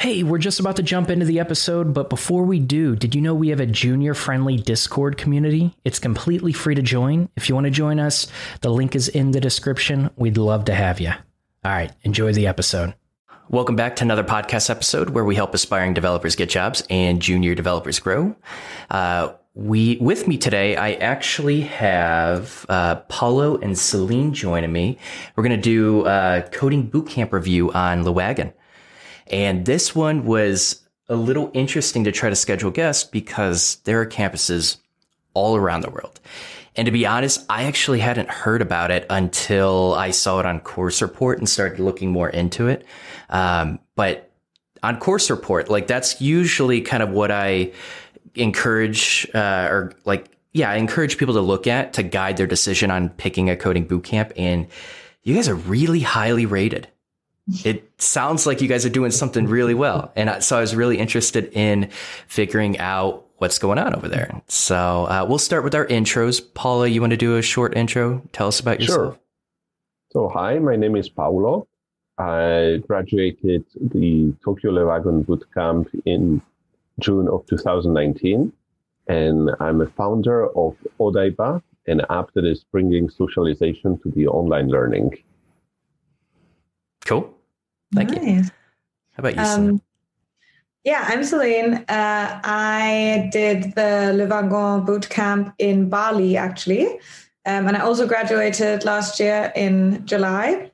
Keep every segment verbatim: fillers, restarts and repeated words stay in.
Hey, we're just about to jump into the episode, but before we do, did you know we have a junior-friendly Discord community? It's completely free to join. If you want to join us, the link is in the description. We'd love to have you. All right, enjoy the episode. Welcome back to another podcast episode where we help aspiring developers get jobs and junior developers grow. Uh, we with me today, I actually have uh, Paulo and Celine joining me. We're going to do a coding bootcamp review on Le Wagon. And this one was a little interesting to try to schedule guests because there are campuses all around the world. And to be honest, I actually hadn't heard about it until I saw it on Course Report and started looking more into it. Um, but on Course Report, like that's usually kind of what I encourage uh, or like, yeah, I encourage people to look at to guide their decision on picking a coding bootcamp. And you guys are really highly rated. It sounds like you guys are doing something really well. And so I was really interested in figuring out what's going on over there. So uh, we'll start with our intros. Paula, you want to do a short intro? Tell us about yourself. Sure. So hi, my name is Paulo. I graduated the Tokyo Le Wagon Bootcamp in June of two thousand nineteen. And I'm a founder of Odaiba, an app that is bringing socialization to the online learning. Cool. Thank nice. you. How about you, Celine? Um, yeah, I'm Celine. Uh, I did the Le Wagon Bootcamp in Bali, actually. Um, and I also graduated last year in July.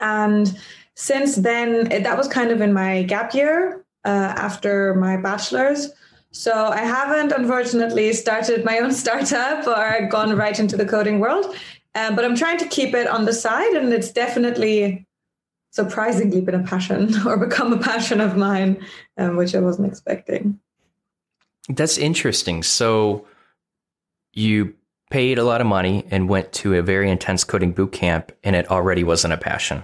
And since then, it, that was kind of in my gap year uh, after my bachelor's. So I haven't, unfortunately, started my own startup or gone right into the coding world. Um, but I'm trying to keep it on the side, and it's definitely surprisingly been a passion or become a passion of mine, um, which I wasn't expecting. That's interesting. So you paid a lot of money and went to a very intense coding bootcamp, and it already wasn't a passion.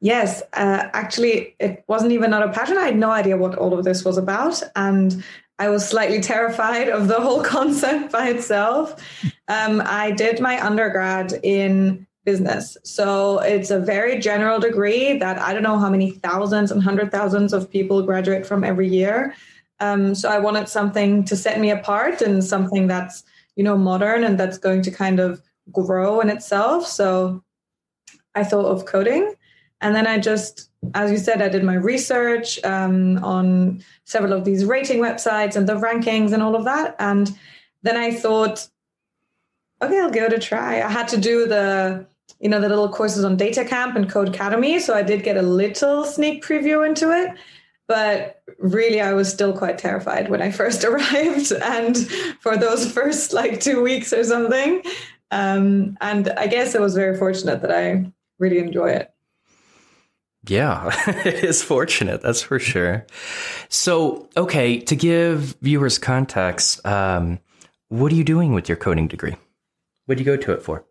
Yes, uh, actually, it wasn't even not a passion. I had no idea what all of this was about. And I was slightly terrified of the whole concept by itself. Um, I did my undergrad in business. So it's a very general degree that I don't know how many thousands and hundred thousands of people graduate from every year. Um, so I wanted something to set me apart and something that's, you know, modern and that's going to kind of grow in itself. So I thought of coding. And then I just, as you said, I did my research um, on several of these rating websites and the rankings and all of that. And then I thought, okay, I'll give it a try. I had to do the you know, the little courses on DataCamp and Codecademy. So I did get a little sneak preview into it, but really I was still quite terrified when I first arrived and for those first like two weeks or something. Um, and I guess I was very fortunate that I really enjoy it. Yeah, it is fortunate. That's for sure. So, okay. To give viewers context, um, what are you doing with your coding degree? What do you go to it for?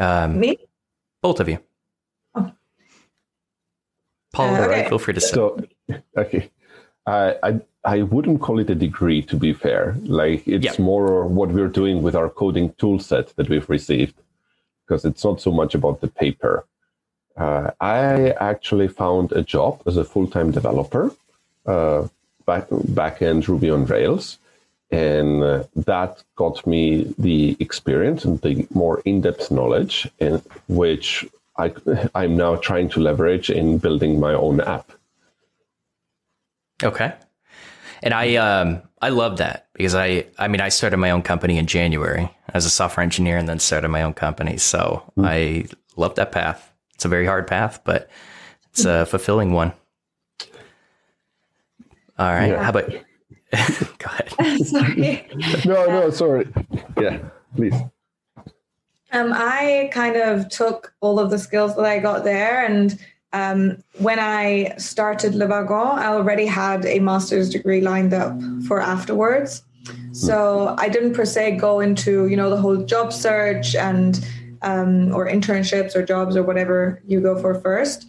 Um, Me? Both of you. Oh. Paul, uh, okay. right, feel free to sit. So, okay. Uh, I I wouldn't call it a degree, to be fair. Like It's yep. more what we're doing with our coding tool set that we've received, because it's not so much about the paper. Uh, I actually found a job as a full-time developer, uh, back, back-end Ruby on Rails. And uh, that got me the experience and the more in-depth knowledge, and which I, I'm now trying to leverage in building my own app. Okay. And I um, I love that because I, I mean, I started my own company in January as a software engineer and then started my own company. So mm-hmm. I love that path. It's a very hard path, but it's a fulfilling one. All right. Yeah. How about you? Go ahead. Sorry. No, no, sorry. Yeah, please. Um, I kind of took all of the skills that I got there. And um, when I started Le Wagon, I already had a master's degree lined up for afterwards. So I didn't per se go into, you know, the whole job search and um, or internships or jobs or whatever you go for first.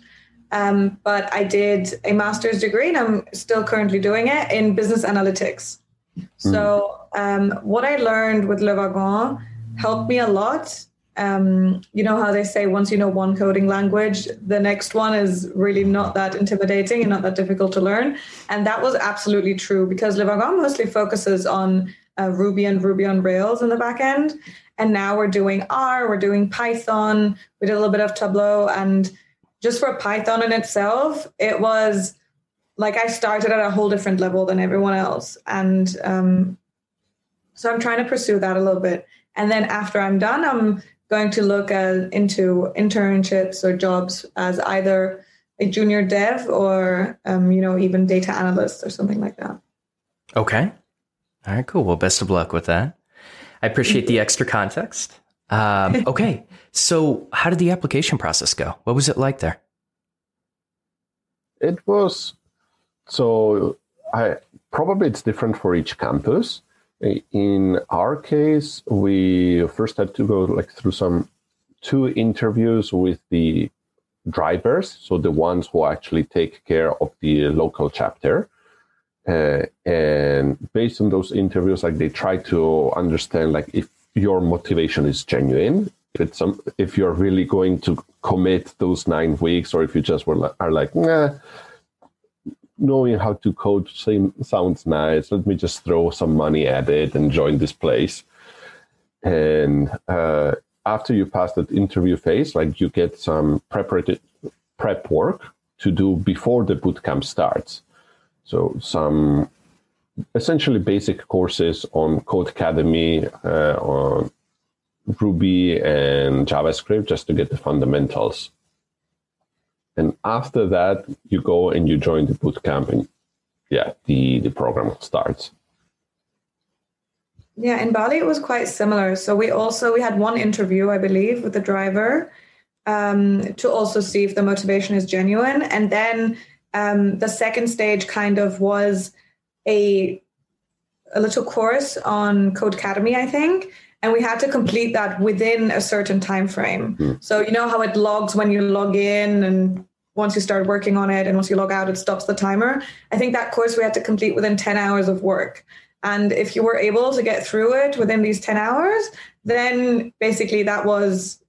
Um, but I did a master's degree and I'm still currently doing it in business analytics. Mm. So um, what I learned with Le Wagon helped me a lot Um, you know how they say once you know one coding language, the next one is really not that intimidating and not that difficult to learn. And that was absolutely true because Le Wagon mostly focuses on uh, Ruby and Ruby on Rails in the back end. And now we're doing R, we're doing Python, we did a little bit of Tableau. And just for Python in itself, it was like I started at a whole different level than everyone else. And um, so I'm trying to pursue that a little bit. And then after I'm done, I'm going to look uh, into internships or jobs as either a junior dev or, um, you know, even data analyst or something like that. Okay. All right, cool. Well, best of luck with that. I appreciate the extra context. Um, okay. So how did the application process go? What was it like there? It was, so I probably it's different for each campus. In our case, we first had to go like through some two interviews with the drivers, so the ones who actually take care of the local chapter. Uh, and based on those interviews, like they try to understand like if your motivation is genuine, if it's some, if you're really going to commit those nine weeks, or if you just were are like, nah. Knowing how to code seem, sounds nice. Let me just throw some money at it and join this place. And uh, after you pass that interview phase, like you get some preparatory prep work to do before the bootcamp starts. So some essentially basic courses on Codecademy, uh, on Ruby and JavaScript, just to get the fundamentals. And after that, you go and you join the bootcamp, and yeah, the, the program starts. Yeah, in Bali, it was quite similar. So we also, we had one interview, I believe, with the driver um, to also see if the motivation is genuine. And then um, the second stage kind of was a, a little course on Codecademy, I think. And we had to complete that within a certain time frame. Mm-hmm. So you know how it logs when you log in, and once you start working on it, and once you log out, it stops the timer. I think that course we had to complete within ten hours of work. And if you were able to get through it within these ten hours, then basically that was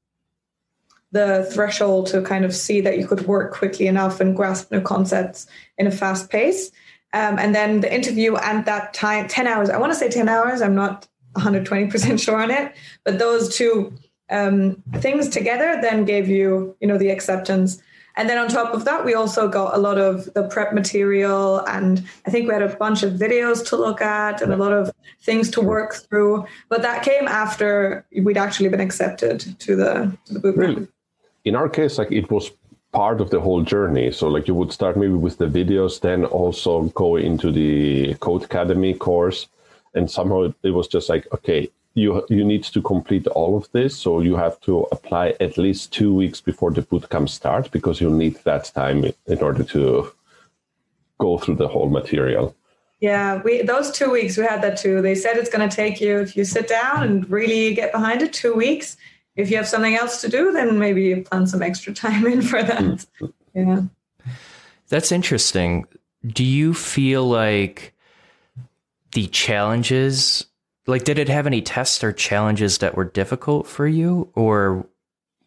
the threshold to kind of see that you could work quickly enough and grasp new concepts in a fast pace. Um, and then the interview and that time, ten hours, I want to say ten hours, I'm not one hundred twenty percent sure on it, but those two um, things together then gave you, you know, the acceptance. And then on top of that, we also got a lot of the prep material, and I think we had a bunch of videos to look at and a lot of things to work through. But that came after we'd actually been accepted to the, to the bootcamp. Really? In our case, like it was part of the whole journey. So like you would start maybe with the videos, then also go into the Codecademy course. And somehow it was just like, okay, you you need to complete all of this. So you have to apply at least two weeks before the bootcamp starts, because you'll need that time in order to go through the whole material. Yeah, we those two weeks, we had that too. They said it's going to take you, if you sit down and really get behind it, two weeks. If you have something else to do, then maybe you plan some extra time in for that. Yeah. That's interesting. Do you feel like the challenges, like did it have any tests or challenges that were difficult for you, or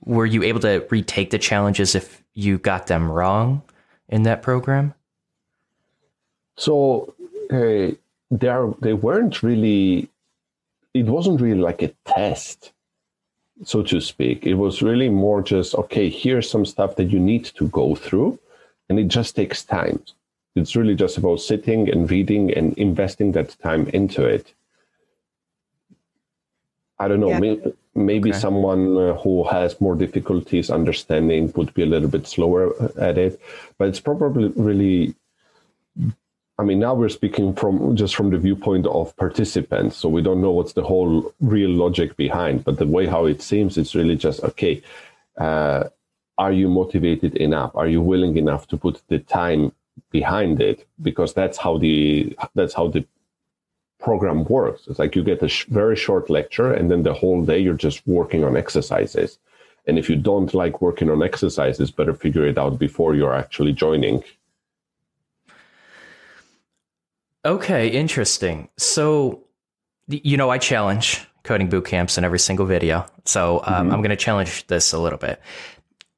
were you able to retake the challenges if you got them wrong in that program? So uh, there, they weren't really, it wasn't really like a test, so to speak. It was really more just, okay, here's some stuff that you need to go through, and it just takes time. It's really just about sitting and reading and investing that time into it. I don't know, yeah. maybe, maybe okay. someone who has more difficulties understanding would be a little bit slower at it, but it's probably really, I mean, now we're speaking from just from the viewpoint of participants, so we don't know what's the whole real logic behind, but the way how it seems, it's really just, okay, uh, are you motivated enough? Are you willing enough to put the time behind it? Because that's how the that's how the program works. It's like you get a sh- very short lecture, and then the whole day you're just working on exercises. And if you don't like working on exercises, better figure it out before you're actually joining. Okay, interesting. So, you know, I challenge coding boot camps in every single video. So um, mm-hmm. I'm going to challenge this a little bit.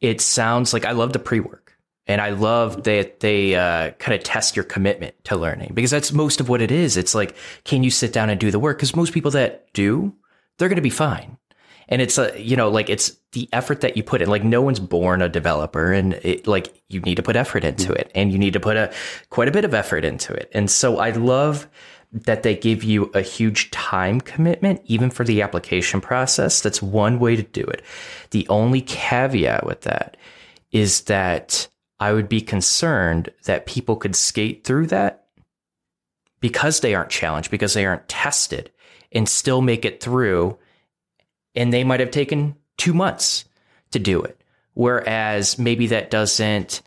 It sounds like I love the pre-work, and I love that they uh, kind of test your commitment to learning, because that's most of what it is. It's like, can you sit down and do the work? Because most people that do, they're going to be fine. And it's a, you know, like it's the effort that you put in. Like, no one's born a developer, and it, like, you need to put effort into it, and you need to put a quite a bit of effort into it. And so I love that they give you a huge time commitment, even for the application process. That's one way to do it. The only caveat with that is that I would be concerned that people could skate through that because they aren't challenged, because they aren't tested, and still make it through. And they might have taken two months to do it. Whereas maybe that doesn't,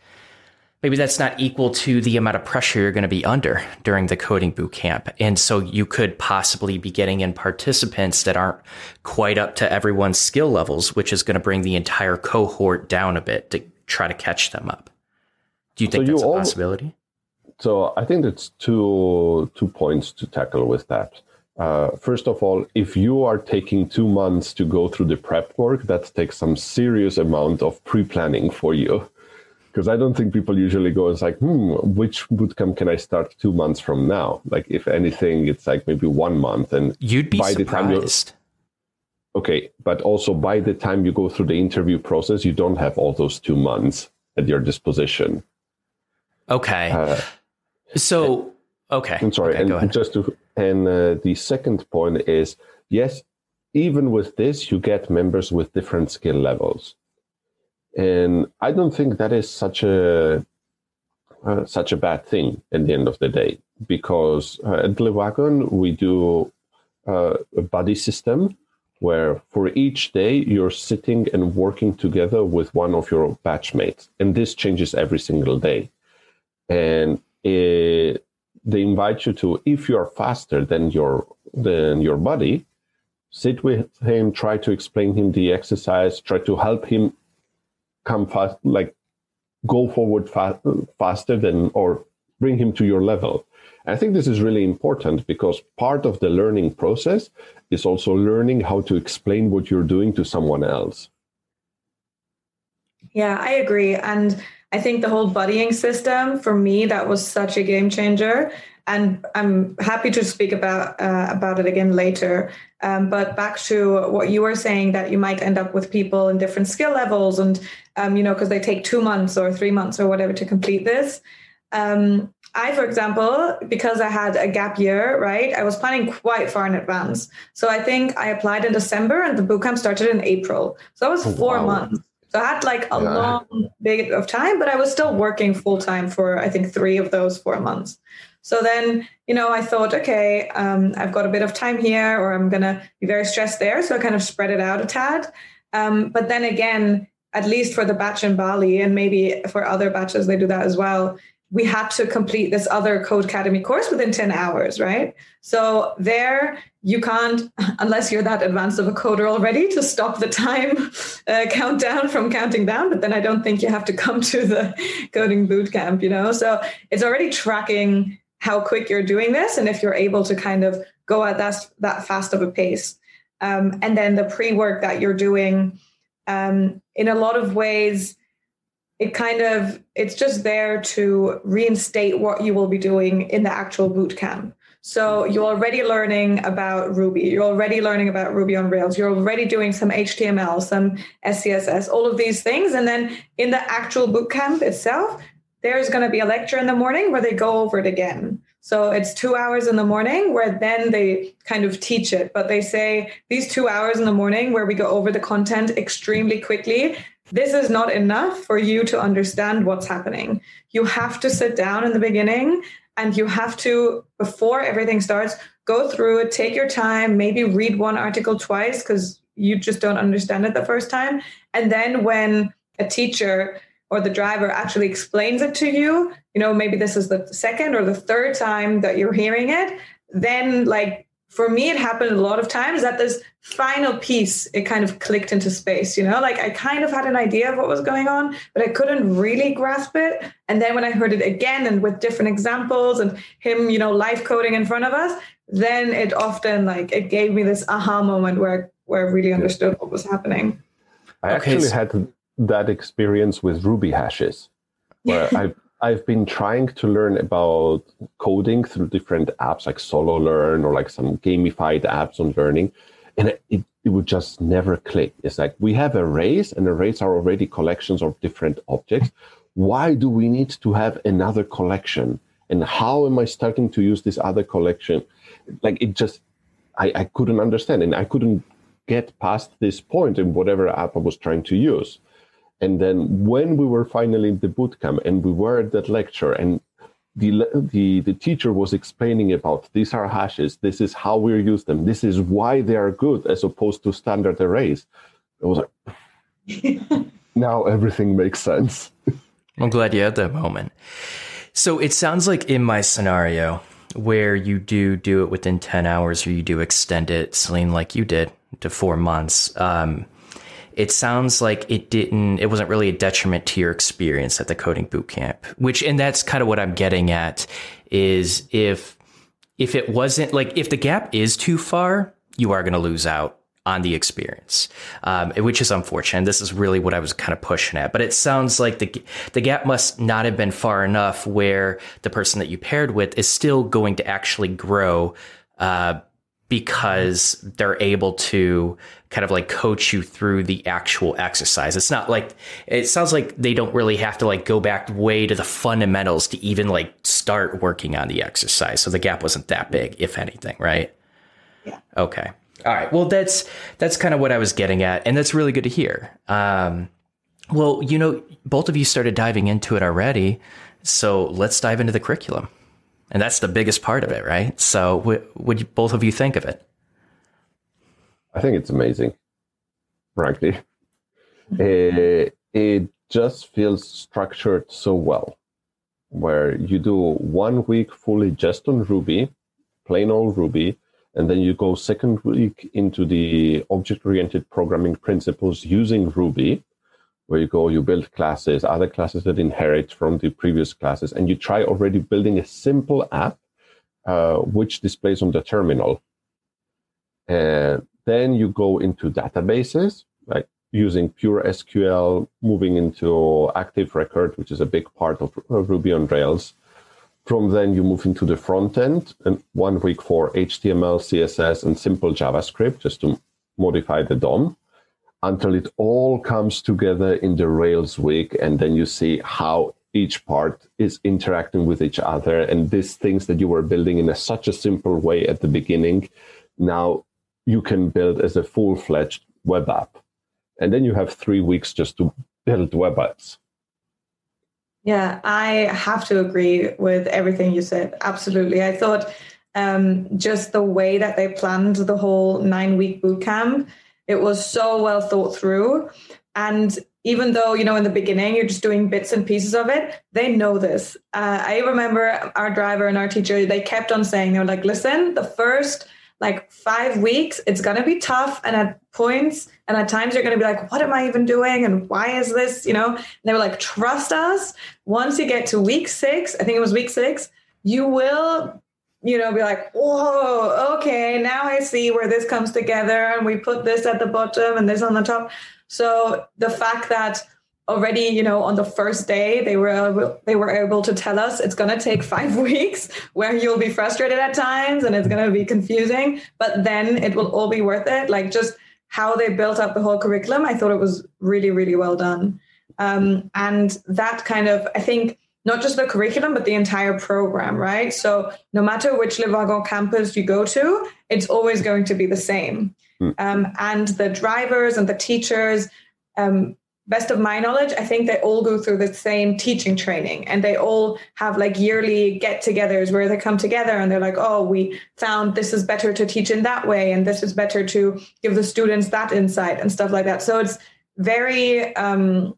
maybe that's not equal to the amount of pressure you're going to be under during the coding boot camp. And so you could possibly be getting in participants that aren't quite up to everyone's skill levels, which is going to bring the entire cohort down a bit to try to catch them up. Do you think so that's you a possibility? All, so I think that's two two points to tackle with that. Uh, first of all, if you are taking two months to go through the prep work, that takes some serious amount of pre-planning for you. Because I don't think people usually go, it's like, hmm, which bootcamp can I start two months from now? Like, if anything, it's like maybe one month. And you'd be by surprised. The time okay, but also by the time you go through the interview process, you don't have all those two months at your disposition. Okay. Uh, so... Okay. I'm sorry. Okay, and go ahead. Just to, and uh, the second point is, yes, even with this, you get members with different skill levels, and I don't think that is such a uh, such a bad thing at the end of the day, because uh, at Le Wagon we do uh, a buddy system where for each day you're sitting and working together with one of your batchmates, and this changes every single day, and it. They invite you to, if you're faster than your than your buddy, sit with him, try to explain him the exercise, try to help him come fast, like go forward fa- faster than, or bring him to your level. I think this is really important, because part of the learning process is also learning how to explain what you're doing to someone else. Yeah, I agree. And I think the whole buddying system, for me, that was such a game changer. And I'm happy to speak about uh, about it again later. Um, but back to what you were saying, that you might end up with people in different skill levels and, um, you know, because they take two months or three months or whatever to complete this. Um, I, for example, because I had a gap year, right, I was planning quite far in advance. So I think I applied in December and the bootcamp started in April. So that was four wow. months. So I had like a yeah. long bit of time, but I was still working full time for, I think, three of those four months. So then, you know, I thought, okay, um, I've got a bit of time here, or I'm going to be very stressed there. So I kind of spread it out a tad. Um, but then again, at least for the batch in Bali, and maybe for other batches, they do that as well. We had to complete this other Codecademy course within ten hours, right? So there you can't, unless you're that advanced of a coder already, to stop the time uh, countdown from counting down. But then I don't think you have to come to the coding bootcamp, you know? So it's already tracking how quick you're doing this, and if you're able to kind of go at that, that fast of a pace. Um, and then the pre-work that you're doing, um, in a lot of ways, it kind of, it's just there to reinstate what you will be doing in the actual bootcamp. So you're already learning about Ruby. You're already learning about Ruby on Rails. You're already doing some H T M L, some C S S, all of these things. And then in the actual bootcamp itself, there's going to be a lecture in the morning where they go over it again. So it's two hours in the morning where then they kind of teach it. But they say these two hours in the morning where we go over the content extremely quickly, this is not enough for you to understand what's happening. You have to sit down in the beginning, and you have to, before everything starts, go through it, take your time, maybe read one article twice because you just don't understand it the first time. And then when a teacher or the driver actually explains it to you, you know, maybe this is the second or the third time that you're hearing it, then like for me, it happened a lot of times that this final piece, it kind of clicked into space, you know, like I kind of had an idea of what was going on, but I couldn't really grasp it. And then when I heard it again and with different examples and him, you know, live coding in front of us, then it often like it gave me this aha moment where, where I really understood what was happening. I actually okay, so- had that experience with Ruby hashes, where I've, I've been trying to learn about coding through different apps like Solo Learn or like some gamified apps on learning. And it, it would just never click. It's like, we have arrays and arrays are already collections of different objects. Why do we need to have another collection? And how am I starting to use this other collection? Like it just, I, I couldn't understand and I couldn't get past this point in whatever app I was trying to use. And then when we were finally in the bootcamp and we were at that lecture and the, the the teacher was explaining about these are hashes, this is how we use them, this is why they are good as opposed to standard arrays. I was like, now everything makes sense. I'm glad you had that moment. So it sounds like in my scenario where you do do it within ten hours or you do extend it, Celine, like you did, to four months, um, it sounds like it didn't, it wasn't really a detriment to your experience at the coding bootcamp, which, and that's kind of what I'm getting at is if, if it wasn't like, if the gap is too far, you are going to lose out on the experience, um, which is unfortunate. This is really what I was kind of pushing at, but it sounds like the, the gap must not have been far enough where the person that you paired with is still going to actually grow, uh, because they're able to kind of like coach you through the actual exercise. It's not like, it sounds like they don't really have to like go back way to the fundamentals to even like start working on the exercise. So the gap wasn't that big, if anything, right? Yeah. Okay. All right. Well, that's, that's kind of what I was getting at. And that's really good to hear. Um, well, you know, both of you started diving into it already. So let's dive into the curriculum. And that's the biggest part of it, right? So what would both of you think of it? I think it's amazing, frankly. Mm-hmm. Uh, it just feels structured so well, where you do one week fully just on Ruby, plain old Ruby, and then you go second week into the object-oriented programming principles using Ruby, where you go, you build classes, other classes that inherit from the previous classes, and you try already building a simple app uh, which displays on the terminal. And then you go into databases, like using pure S Q L, moving into ActiveRecord, which is a big part of Ruby on Rails. From then you move into the front end, and one week for H T M L, C S S, and simple JavaScript, just to modify the D O M. Until it all comes together in the Rails week, and then you see how each part is interacting with each other, and these things that you were building in a, such a simple way at the beginning, now you can build as a full-fledged web app. And then you have three weeks just to build web apps. Yeah, I have to agree with everything you said. Absolutely. I thought um, just the way that they planned the whole nine-week bootcamp, it was so well thought through. And even though, you know, in the beginning, you're just doing bits and pieces of it, they know this. Uh, I remember our driver and our teacher, they kept on saying, they were like, listen, the first like five weeks, it's going to be tough. And at points and at times you're going to be like, what am I even doing? And why is this, you know, and they were like, trust us. Once you get to week six, I think it was week six, you will you know, be like, whoa, okay, now I see where this comes together and we put this at the bottom and this on the top. So the fact that already, you know, on the first day, they were able, they were able to tell us it's going to take five weeks where you'll be frustrated at times and it's going to be confusing, but then it will all be worth it. Like just how they built up the whole curriculum, I thought it was really, really well done. Um, and that kind of, I think, not just the curriculum, but the entire program, right? So no matter which Le Wagon campus you go to, it's always going to be the same. Mm. Um, and the drivers and the teachers, um, best of my knowledge, I think they all go through the same teaching training and they all have like yearly get-togethers where they come together and they're like, oh, we found this is better to teach in that way and this is better to give the students that insight and stuff like that. So it's very... Um,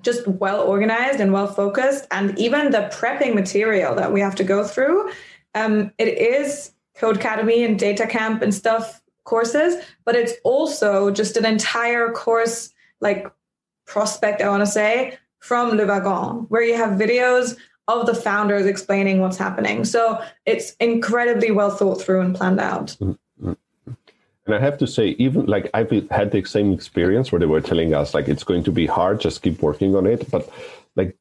just well organized and well focused. And even the prepping material that we have to go through, um, it is Codecademy and DataCamp and stuff courses, but it's also just an entire course, like prospect, I want to say, from Le Wagon, where you have videos of the founders explaining what's happening. So it's incredibly well thought through and planned out. Mm-hmm. And I have to say, even like I've had the same experience where they were telling us like, it's going to be hard, just keep working on it. But like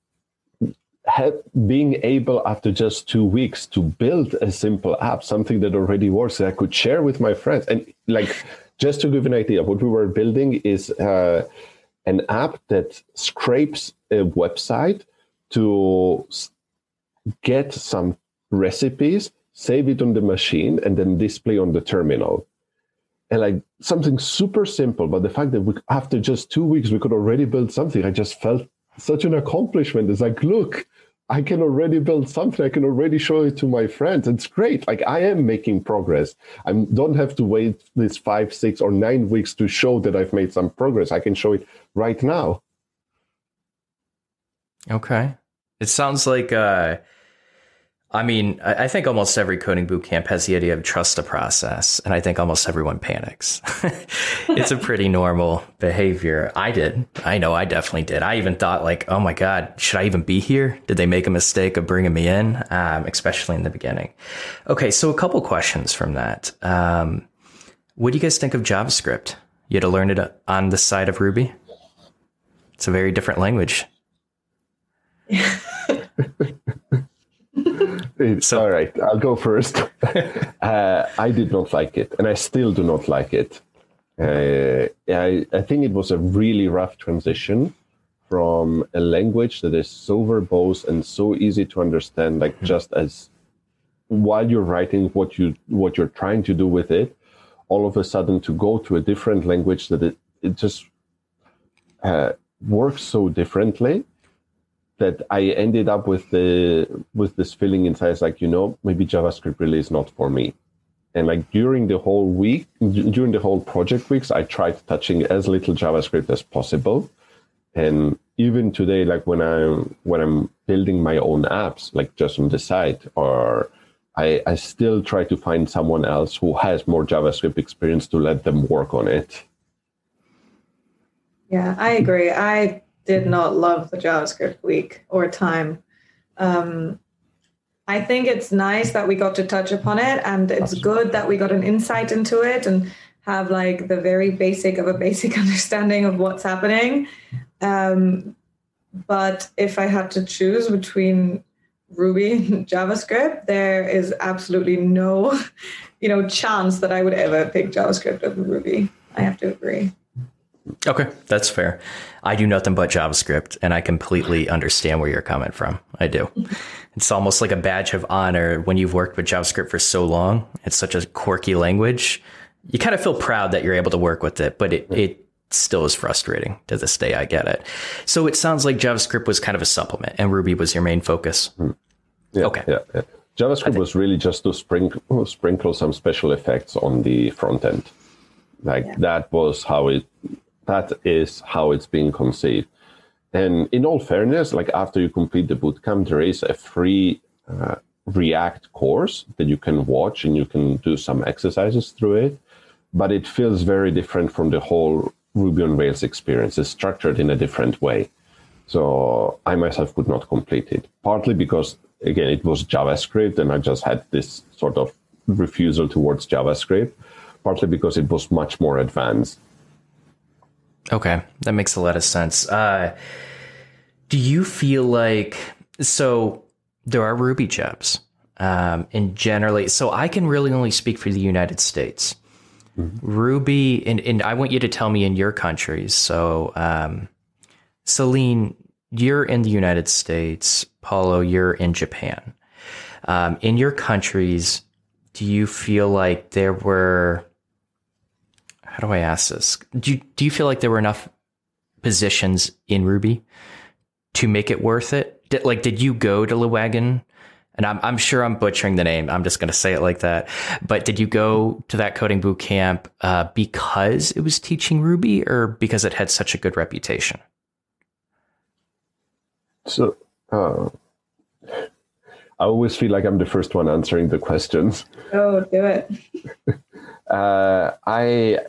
have, being able after just two weeks to build a simple app, something that already works that I could share with my friends. And like, just to give an idea, what we were building is uh, an app that scrapes a website to get some recipes, save it on the machine, and then display on the terminal. And like something super simple, but the fact that we, after just two weeks, we could already build something, I just felt such an accomplishment. It's like, look, I can already build something. I can already show it to my friends. It's great. Like I am making progress. I don't have to wait these five, six or nine weeks to show that I've made some progress. I can show it right now. Okay. It sounds like, uh, I mean, I think almost every coding bootcamp has the idea of trust the process. And I think almost everyone panics. It's a pretty normal behavior. I did. I know I definitely did. I even thought like, oh my God, should I even be here? Did they make a mistake of bringing me in? Um, especially in the beginning. Okay. So a couple questions from that. Um, what do you guys think of JavaScript? You had to learn it on the side of Ruby. It's a very different language. So, all right, I'll go first. uh, I did not like it, and I still do not like it. Uh, I, I think it was a really rough transition from a language that is so verbose and so easy to understand, like mm-hmm. just as while you're writing what, you, what you're trying to do with it, all of a sudden to go to a different language that it, it just uh, works so differently. That I ended up with the with this feeling inside, it's like, you know, maybe JavaScript really is not for me. And like during the whole week, during the whole project weeks, I tried touching as little JavaScript as possible. And even today, like when I'm when I'm building my own apps, like just on the side, or I, I still try to find someone else who has more JavaScript experience to let them work on it. Yeah, I agree. I did not love the JavaScript week or time. Um, I think it's nice that we got to touch upon it, and it's good that we got an insight into it and have like the very basic of a basic understanding of what's happening. Um, but if I had to choose between Ruby and JavaScript, there is absolutely no, you know, chance that I would ever pick JavaScript over Ruby. I have to agree. Okay, that's fair. I do nothing but JavaScript, and I completely understand where you're coming from. I do. It's almost like a badge of honor when you've worked with JavaScript for so long. It's such a quirky language. You kind of feel proud that you're able to work with it, but it, it still is frustrating to this day. I get it. So it sounds like JavaScript was kind of a supplement, and Ruby was your main focus. Yeah, okay. Yeah, yeah. JavaScript think- was really just to sprinkle, sprinkle some special effects on the front end. Like yeah. that was how it... That is how it's being conceived. And in all fairness, like after you complete the bootcamp, there is a free uh, React course that you can watch and you can do some exercises through it. But it feels very different from the whole Ruby on Rails experience. It's structured in a different way. So I myself could not complete it, partly because, again, it was JavaScript and I just had this sort of refusal towards JavaScript, partly because it was much more advanced. Okay, that makes a lot of sense. Uh, do you feel like, so there are Ruby jobs um, and generally, so I can really only speak for the United States. Mm-hmm. Ruby, and, and I want you to tell me in your countries. So um, Celine, you're in the United States. Paulo, you're in Japan. Um, in your countries, do you feel like there were... How do I ask this? Do you, do you feel like there were enough positions in Ruby to make it worth it? Did, like, did you go to Le Wagon? And I'm, I'm sure I'm butchering the name. I'm just going to say it like that. But did you go to that coding boot camp uh, because it was teaching Ruby or because it had such a good reputation? So uh, I always feel like I'm the first one answering the questions. Oh, do it. uh, I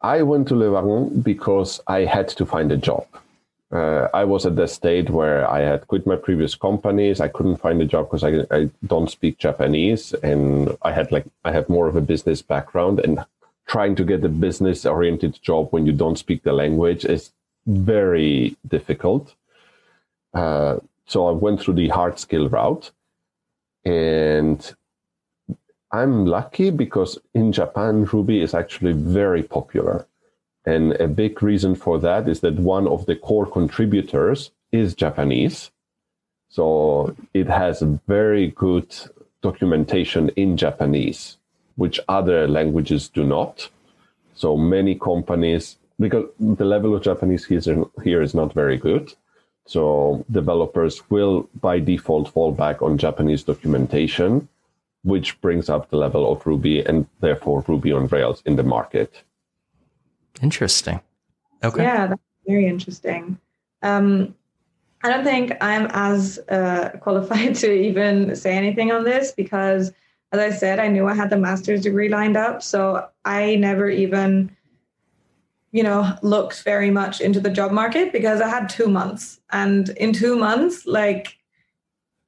I went to Le Wagon because I had to find a job. Uh, I was at the state where I had quit my previous companies. I couldn't find a job because I, I don't speak Japanese, and I had like I have more of a business background, and trying to get a business-oriented job when you don't speak the language is very difficult. Uh, so I went through the hard skill route, and I'm lucky because in Japan, Ruby is actually very popular. And a big reason for that is that one of the core contributors is Japanese. So it has very good documentation in Japanese, which other languages do not. So many companies, because the level of Japanese here is not very good. So developers will, by default, fall back on Japanese documentation, which brings up the level of Ruby and therefore Ruby on Rails in the market. Interesting. Okay. Yeah, that's very interesting. Um, I don't think I'm as uh, qualified to even say anything on this because, as I said, I knew I had the master's degree lined up, so I never even, you know, looked very much into the job market because I had two months. And in two months, like,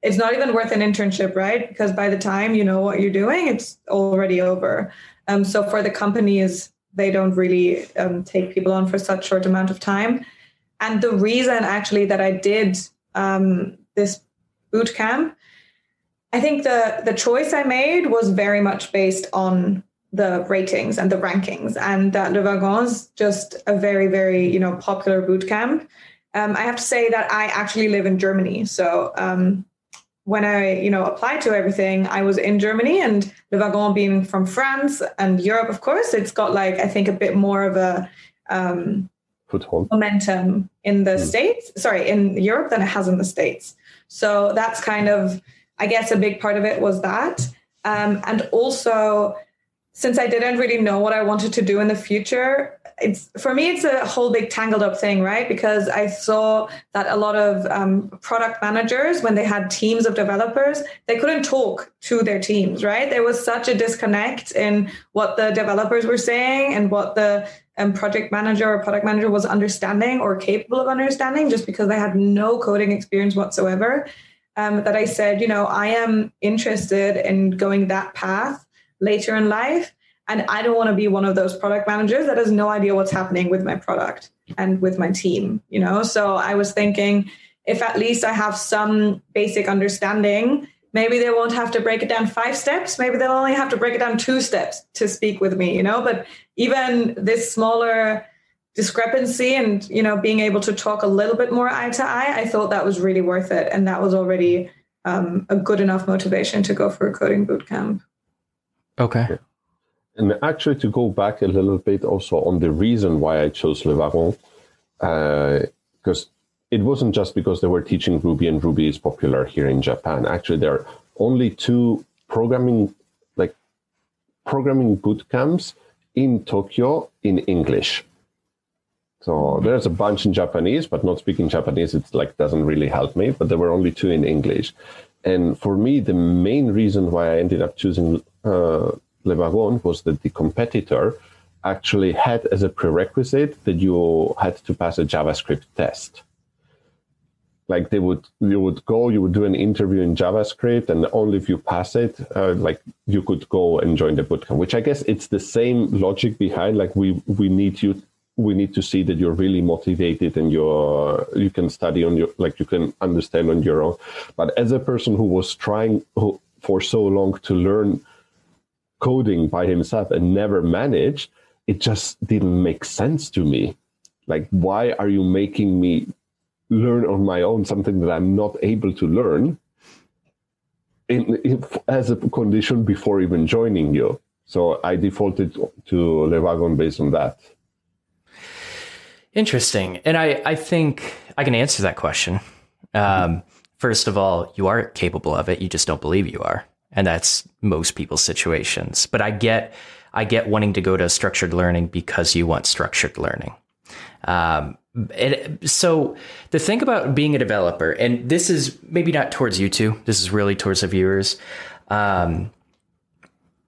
it's not even worth an internship, right? Because by the time you know what you're doing, it's already over. Um, so for the companies, they don't really um, take people on for such short amount of time. And the reason actually that I did um, this boot camp, I think the, the choice I made was very much based on the ratings and the rankings, and that Le Wagon's just a very, very, you know, popular boot camp. Um, I have to say that I actually live in Germany. So um, when I, you know, applied to everything, I was in Germany, and Le Wagon being from France and Europe, of course, it's got like, I think a bit more of a um, foothold momentum in the mm. States, sorry, in Europe than it has in the States. So that's kind of, I guess a big part of it was that. Um, and also, since I didn't really know what I wanted to do in the future, it's for me, it's a whole big tangled up thing, right? Because I saw that a lot of um, product managers, when they had teams of developers, they couldn't talk to their teams, right? There was such a disconnect in what the developers were saying and what the um, project manager or product manager was understanding or capable of understanding, just because they had no coding experience whatsoever. Um, that I said, you know, I am interested in going that path later in life. And I don't want to be one of those product managers that has no idea what's happening with my product and with my team, you know? So I was thinking, if at least I have some basic understanding, maybe they won't have to break it down five steps. Maybe they'll only have to break it down two steps to speak with me, you know? But even this smaller discrepancy and, you know, being able to talk a little bit more eye to eye, I thought that was really worth it. And that was already um, a good enough motivation to go for a coding bootcamp. Okay. And actually, to go back a little bit also on the reason why I chose Le Wagon, uh, because it wasn't just because they were teaching Ruby and Ruby is popular here in Japan. Actually, there are only two programming, like programming boot camps in Tokyo in English. So there's a bunch in Japanese, but not speaking Japanese, it's like doesn't really help me. But there were only two in English. And for me, the main reason why I ended up choosing uh, Le Wagon was that the competitor actually had as a prerequisite that you had to pass a JavaScript test. Like they would, you would go, you would do an interview in JavaScript, and only if you pass it, uh, like you could go and join the bootcamp. Which I guess it's the same logic behind. Like we we need you, we need to see that you're really motivated and you're you can study on your like you can understand on your own. But as a person who was trying who, for so long to learn coding by himself and never managed, it just didn't make sense to me. Like, why are you making me learn on my own something that I'm not able to learn in, in, as a condition before even joining you? So I defaulted to Le Wagon based on that. Interesting. And I, I think I can answer that question. Um, first of all, you are capable of it. You just don't believe you are. And that's most people's situations. But I get I get wanting to go to structured learning because you want structured learning. Um, And so the thing about being a developer, and this is maybe not towards you two, this is really towards the viewers. Um,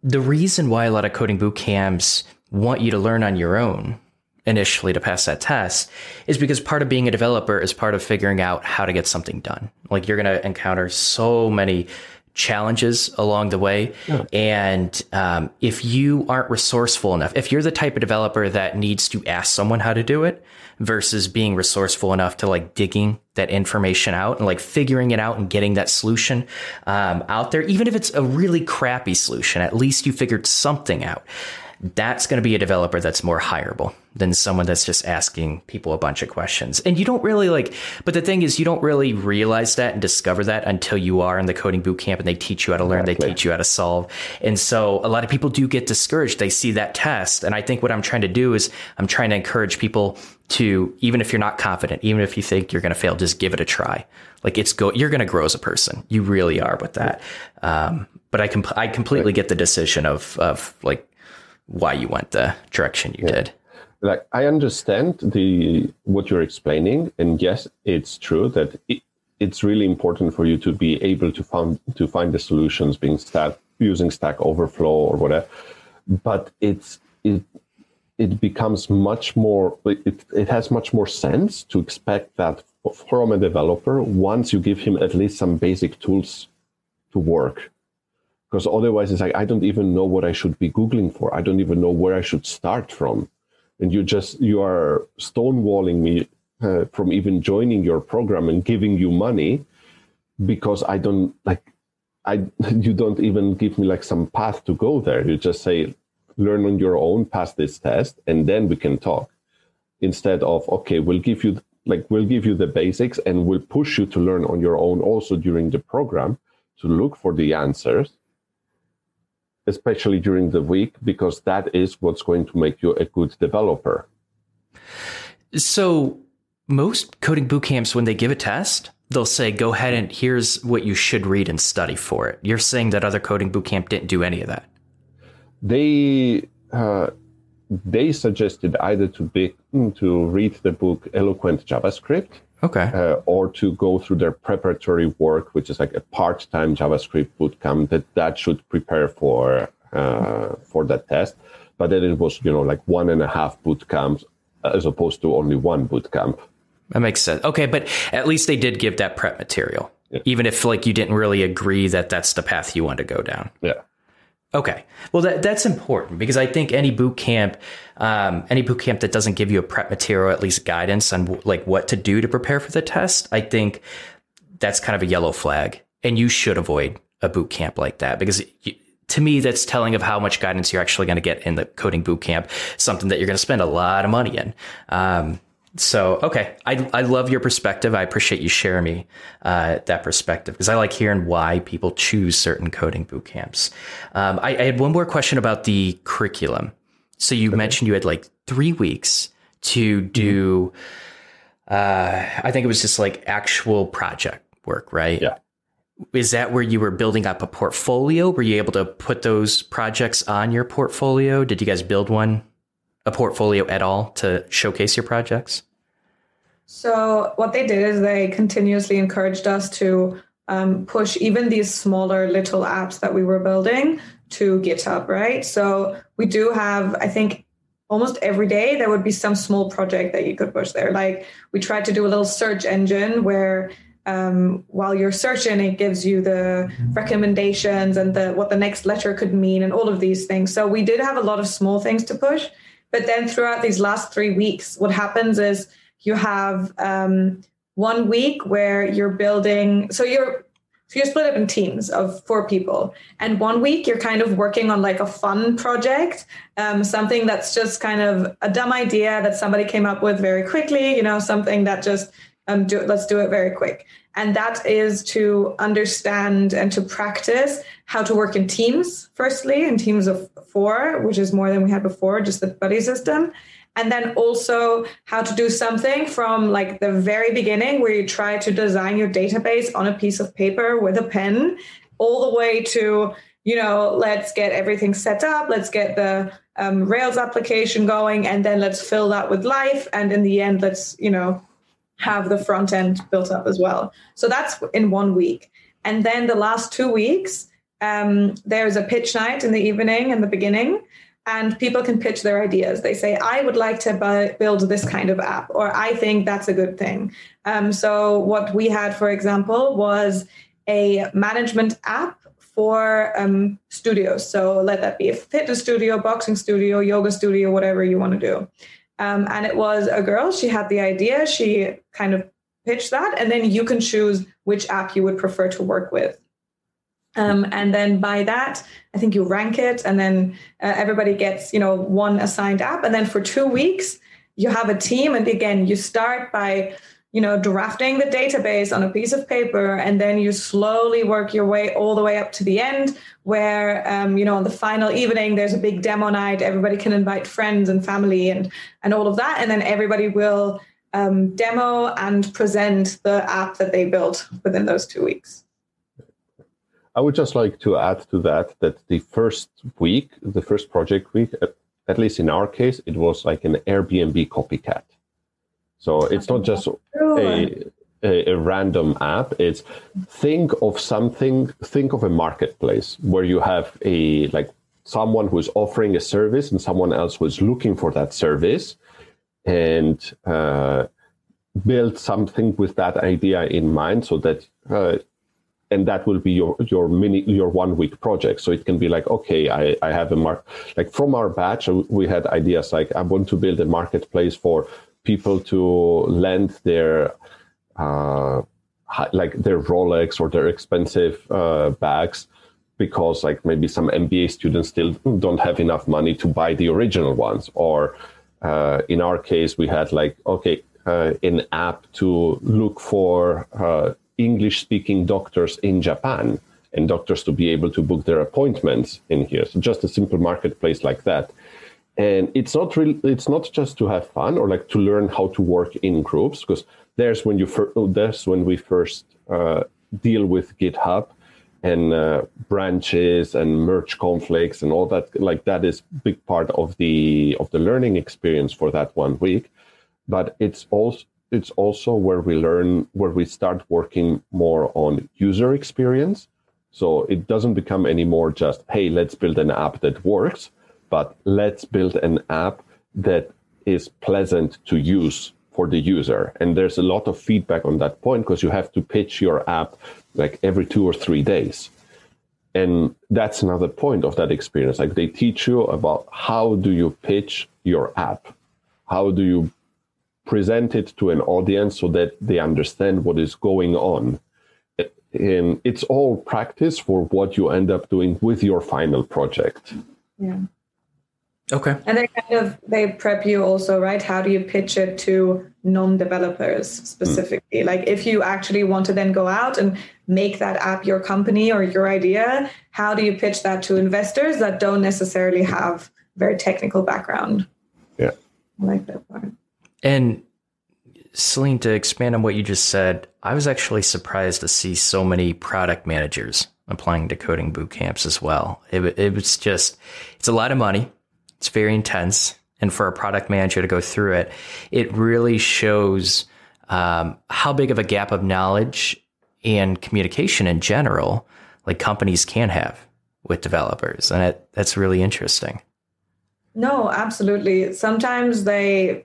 the reason why a lot of coding boot camps want you to learn on your own initially to pass that test is because part of being a developer is part of figuring out how to get something done. Like, you're going to encounter so many challenges along the way. Yeah. And um, if you aren't resourceful enough, if you're the type of developer that needs to ask someone how to do it versus being resourceful enough to like digging that information out and like figuring it out and getting that solution um, out there, even if it's a really crappy solution, at least you figured something out. That's going to be a developer that's more hireable than someone that's just asking people a bunch of questions. And you don't really like, but the thing is, you don't really realize that and discover that until you are in the coding boot camp and they teach you how to learn, exactly. They teach you how to solve. And so a lot of people do get discouraged. They see that test. And I think what I'm trying to do is I'm trying to encourage people to, even if you're not confident, even if you think you're going to fail, just give it a try. Like, it's go, you're going to grow as a person. You really are with that. Um, but I can, comp- I completely get the decision of, of like, why you went the direction you yeah. did. Like, I understand the what you're explaining, and yes, it's true that it, it's really important for you to be able to find to find the solutions being stack, using Stack Overflow or whatever. But it's it it becomes much more. It it has much more sense to expect that from a developer once you give him at least some basic tools to work. Because otherwise, it's like, I don't even know what I should be Googling for. I don't even know where I should start from. And you just, you are stonewalling me uh, from even joining your program and giving you money because I don't, like, I you don't even give me, like, some path to go there. You just say, learn on your own, pass this test, and then we can talk. Instead of, okay, we'll give you, like, we'll give you the basics and we'll push you to learn on your own also during the program to look for the answers, especially during the week, because that is what's going to make you a good developer. So most coding bootcamps, when they give a test, they'll say, go ahead and here's what you should read and study for it. You're saying that other coding bootcamp didn't do any of that. They uh, they suggested either to be, to read the book Eloquent JavaScript, okay, uh, or to go through their preparatory work, which is like a part-time JavaScript bootcamp that that should prepare for uh, for that test. But then it was, you know, like one and a half bootcamps as opposed to only one bootcamp. That makes sense. Okay, but at least they did give that prep material, yeah. even if like you didn't really agree that that's the path you want to go down. Yeah. Okay, well, that that's important because I think any boot camp, um, any boot camp that doesn't give you a prep material, at least guidance on w- like what to do to prepare for the test, I think that's kind of a yellow flag, and you should avoid a boot camp like that because it, to me, that's telling of how much guidance you're actually going to get in the coding boot camp, something that you're going to spend a lot of money in. Um, so, okay, I I love your perspective. I appreciate you sharing me uh, that perspective because I like hearing why people choose certain coding boot camps. Um, I, I had one more question about the curriculum. So you okay. mentioned you had like three weeks to do, mm-hmm. uh, I think it was just like actual project work, right? Yeah. Is that where you were building up a portfolio? Were you able to put those projects on your portfolio? Did you guys build one? A portfolio at all to showcase your projects? So what they did is they continuously encouraged us to um, push even these smaller little apps that we were building to GitHub, right? So we do have, I think, almost every day there would be some small project that you could push there. Like, we tried to do a little search engine where um, while you're searching, it gives you the recommendations and the what the next letter could mean and all of these things. So we did have a lot of small things to push. But then throughout these last three weeks, what happens is you have um, one week where you're building. So you're so you're split up in teams of four people. And one week you're kind of working on like a fun project, um, something that's just kind of a dumb idea that somebody came up with very quickly, you know, something that just um, do, let's do it very quick. And that is to understand and to practice how to work in teams, firstly, in teams of four, which is more than we had before, just the buddy system. And then also how to do something from like the very beginning where you try to design your database on a piece of paper with a pen all the way to you know, let's get everything set up. Let's get the um, Rails application going, and then let's fill that with life. And in the end, let's, you know, have the front end built up as well. So that's in one week. And then the last two weeks, um, there's a pitch night in the evening and the beginning, and people can pitch their ideas. They say, I would like to buy, build this kind of app, or I think that's a good thing. Um, so what we had, for example, was a management app for um, studios. So let that be a fitness studio, boxing studio, yoga studio, whatever you want to do. Um, and it was a girl. She had the idea. She kind of pitched that. And then you can choose which app you would prefer to work with. Um, and then by that, I think you rank it, and then uh, everybody gets, you know, one assigned app. And then for two weeks, you have a team. And again, you start by, you know, drafting the database on a piece of paper, and then you slowly work your way all the way up to the end where, um, you know, on the final evening, there's a big demo night. Everybody can invite friends and family and, and all of that. And then everybody will um, demo and present the app that they built within those two weeks. I would just like to add to that, that the first week, the first project week, at least in our case, it was like an Airbnb copycat. So it's not just a, a, a random app. It's think of something, think of a marketplace where you have a, like someone who's offering a service and someone else who's looking for that service, and uh, build something with that idea in mind so that, uh, and that will be your, your mini, your one week project. So it can be like, okay, I, I have a mark, like from our batch, we had ideas like, I want to build a marketplace for people to lend their, uh, like their Rolex or their expensive uh, bags, because like maybe some M B A students still don't have enough money to buy the original ones. Or uh, in our case, we had like, okay, uh, an app to look for uh, English-speaking doctors in Japan, and doctors to be able to book their appointments in here. So just a simple marketplace like that. And it's not really, it's not just to have fun or like to learn how to work in groups, because there's when you fir- there's when we first uh, deal with GitHub and uh, branches and merge conflicts and all that. Like that is a big part of the of the learning experience for that one week. But it's also it's also where we learn, where we start working more on user experience. So it doesn't become anymore just, hey, let's build an app that works, but let's build an app that is pleasant to use for the user. And there's a lot of feedback on that point, because you have to pitch your app like every two or three days. And that's another point of that experience. Like they teach you about how do you pitch your app? How do you present it to an audience so that they understand what is going on? And it's all practice for what you end up doing with your final project. Yeah. Okay. And they kind of, they prep you also, right? How do you pitch it to non-developers specifically? Mm. Like if you actually want to then go out and make that app your company or your idea, how do you pitch that to investors that don't necessarily have very technical background? Yeah. I like that part. And Celine, to expand on what you just said, I was actually surprised to see so many product managers applying to coding boot camps as well. It, it was just, it's a lot of money. It's very intense. And for a product manager to go through it, it really shows um, how big of a gap of knowledge and communication in general, like companies can have with developers. And it, that's really interesting. No, absolutely. Sometimes they,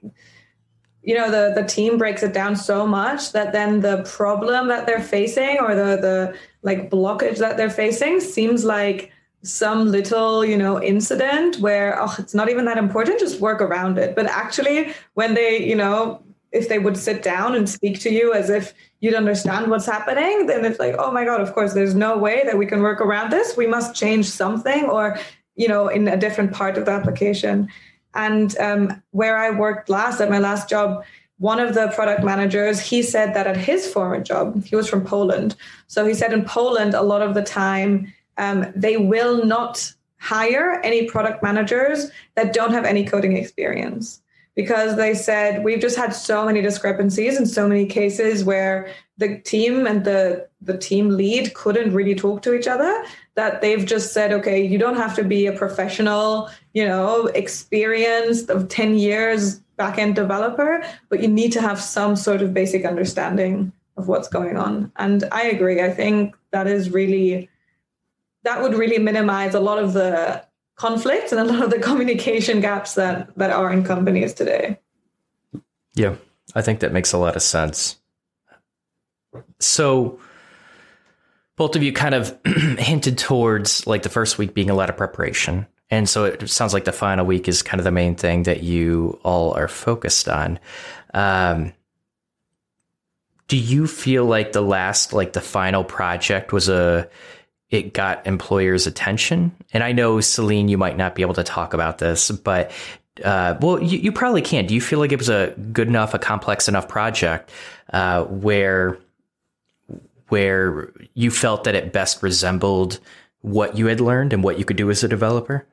you know, the, the team breaks it down so much that then the problem that they're facing, or the, the like blockage that they're facing, seems like some little, you know, incident where, oh, it's not even that important, just work around it. But actually, when they, you know, if they would sit down and speak to you as if you'd understand what's happening, then it's like, oh my God, of course, there's no way that we can work around this. We must change something, or, you know, in a different part of the application. And um, where I worked last, at my last job, one of the product managers, he said that at his former job, he was from Poland. So he said in Poland, a lot of the time, Um, they will not hire any product managers that don't have any coding experience, because they said, we've just had so many discrepancies and so many cases where the team and the, the team lead couldn't really talk to each other, that they've just said, okay, you don't have to be a professional, you know, experienced of ten years backend developer, but you need to have some sort of basic understanding of what's going on. And I agree. I think that is really, that would really minimize a lot of the conflicts and a lot of the communication gaps that, that are in companies today. Yeah, I think that makes a lot of sense. So both of you kind of hinted towards like the first week being a lot of preparation. And so it sounds like the final week is kind of the main thing that you all are focused on. Um, do you feel like the last, like the final project was a, it got employers' attention? And I know, Celine, you might not be able to talk about this, but, uh, well, you, you probably can. Do you feel like it was a good enough, a complex enough project uh, where, where you felt that it best resembled what you had learned and what you could do as a developer?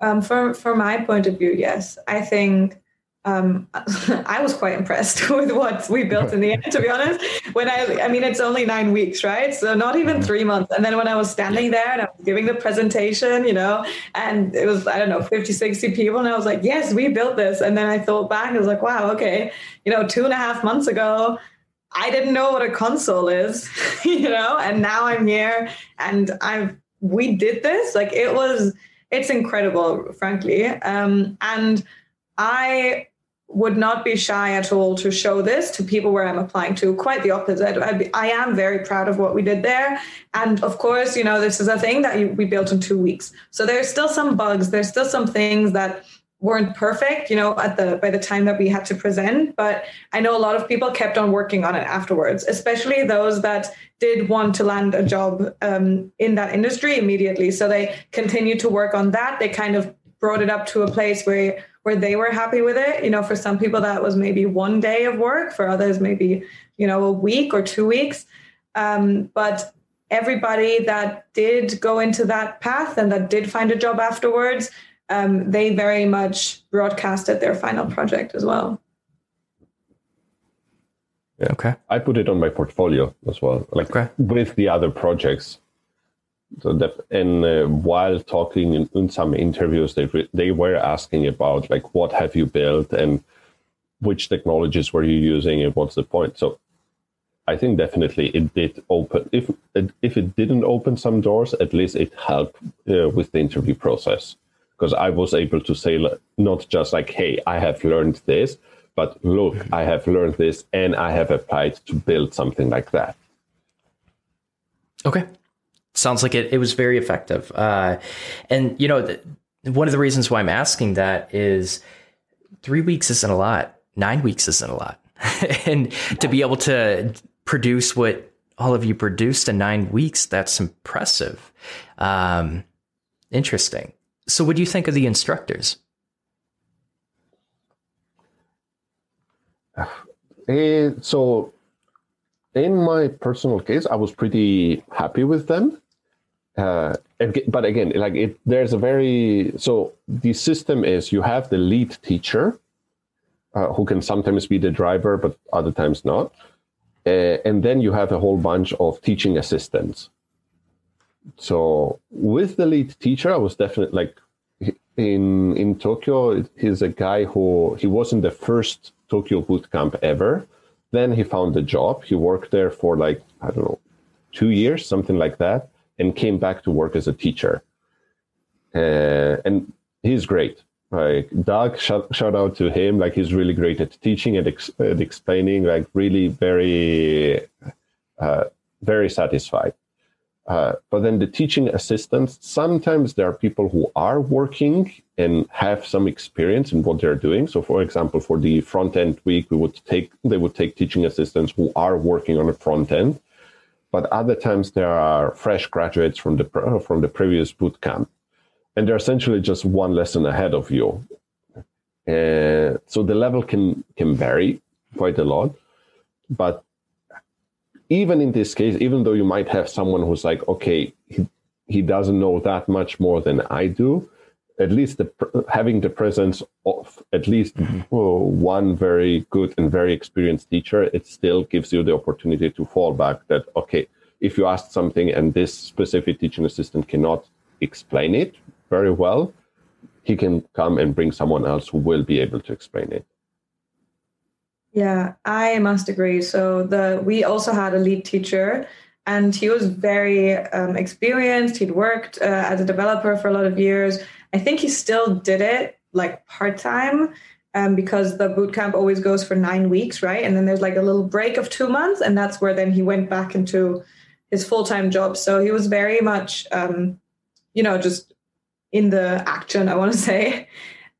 Um, from, from my point of view, yes. I think um, I was quite impressed with what we built in the end, to be honest. When I, I mean, it's only nine weeks, right? So not even three months. And then when I was standing there and I was giving the presentation, you know, and it was, I don't know, fifty, sixty people. And I was like, yes, we built this. And then I thought back, I was like, wow, okay. You know, two and a half months ago, I didn't know what a console is, you know, and now I'm here and I've, we did this. Like it was, it's incredible, frankly. Um, and I would not be shy at all to show this to people where I'm applying to. Quite the opposite. I, be, I am very proud of what we did there. And of course, you know, this is a thing that you, we built in two weeks. So there's still some bugs. There's still some things that weren't perfect, you know, at the by the time that we had to present. But I know a lot of people kept on working on it afterwards, especially those that did want to land a job um, in that industry immediately. So they continued to work on that. They kind of brought it up to a place where where they were happy with it. You know, for some people that was maybe one day of work, for others maybe, you know, a week or two weeks. Um, but everybody that did go into that path and that did find a job afterwards, Um, they very much broadcasted their final project as well. Yeah. Okay. I put it on my portfolio as well, like okay. with the other projects. So that, and uh, while talking in, in some interviews, they they were asking about like, what have you built and which technologies were you using and what's the point? So I think definitely it did open. If if it didn't open some doors, at least it helped uh, with the interview process. Because I was able to say not just like, hey, I have learned this, but look, mm-hmm. I have learned this and I have applied to build something like that. Okay. Sounds like it, it was very effective. Uh, and, you know, the, one of the reasons why I'm asking that is three weeks isn't a lot. Nine weeks isn't a lot. And to be able to produce what all of you produced in nine weeks, that's impressive. Um, interesting. So what do you think of the instructors? Uh, so in my personal case, I was pretty happy with them. Uh, but again, like it, there's a very, so the system is you have the lead teacher uh, who can sometimes be the driver, but other times not. Uh, and then you have a whole bunch of teaching assistants. So with the lead teacher, I was definitely like in in Tokyo, he's a guy who he was in the first Tokyo bootcamp ever. Then he found a job. He worked there for like, I don't know, two years, something like that, and came back to work as a teacher. Uh, and he's great. Like Doug, shout, shout out to him. Like he's really great at teaching and ex- at explaining, like really very, uh, very satisfied. Uh, but then the teaching assistants, sometimes there are people who are working and have some experience in what they're doing. So, for example, for the front end week, we would take they would take teaching assistants who are working on the front end. But other times there are fresh graduates from the from the previous boot camp, and they're essentially just one lesson ahead of you. Uh, so the level can can vary quite a lot, but. Even in this case, even though you might have someone who's like, okay, he, he doesn't know that much more than I do, at least the, having the presence of at least mm-hmm. one very good and very experienced teacher, it still gives you the opportunity to fall back that, okay, if you ask something and this specific teaching assistant cannot explain it very well, he can come and bring someone else who will be able to explain it. Yeah, I have a master's degree. So the we also had a lead teacher, and he was very um, experienced. He'd worked uh, as a developer for a lot of years. I think he still did it like part-time um, because the bootcamp always goes for nine weeks, right? And then there's like a little break of two months, and that's where then he went back into his full-time job. So he was very much, um, you know, just in the action, I want to say.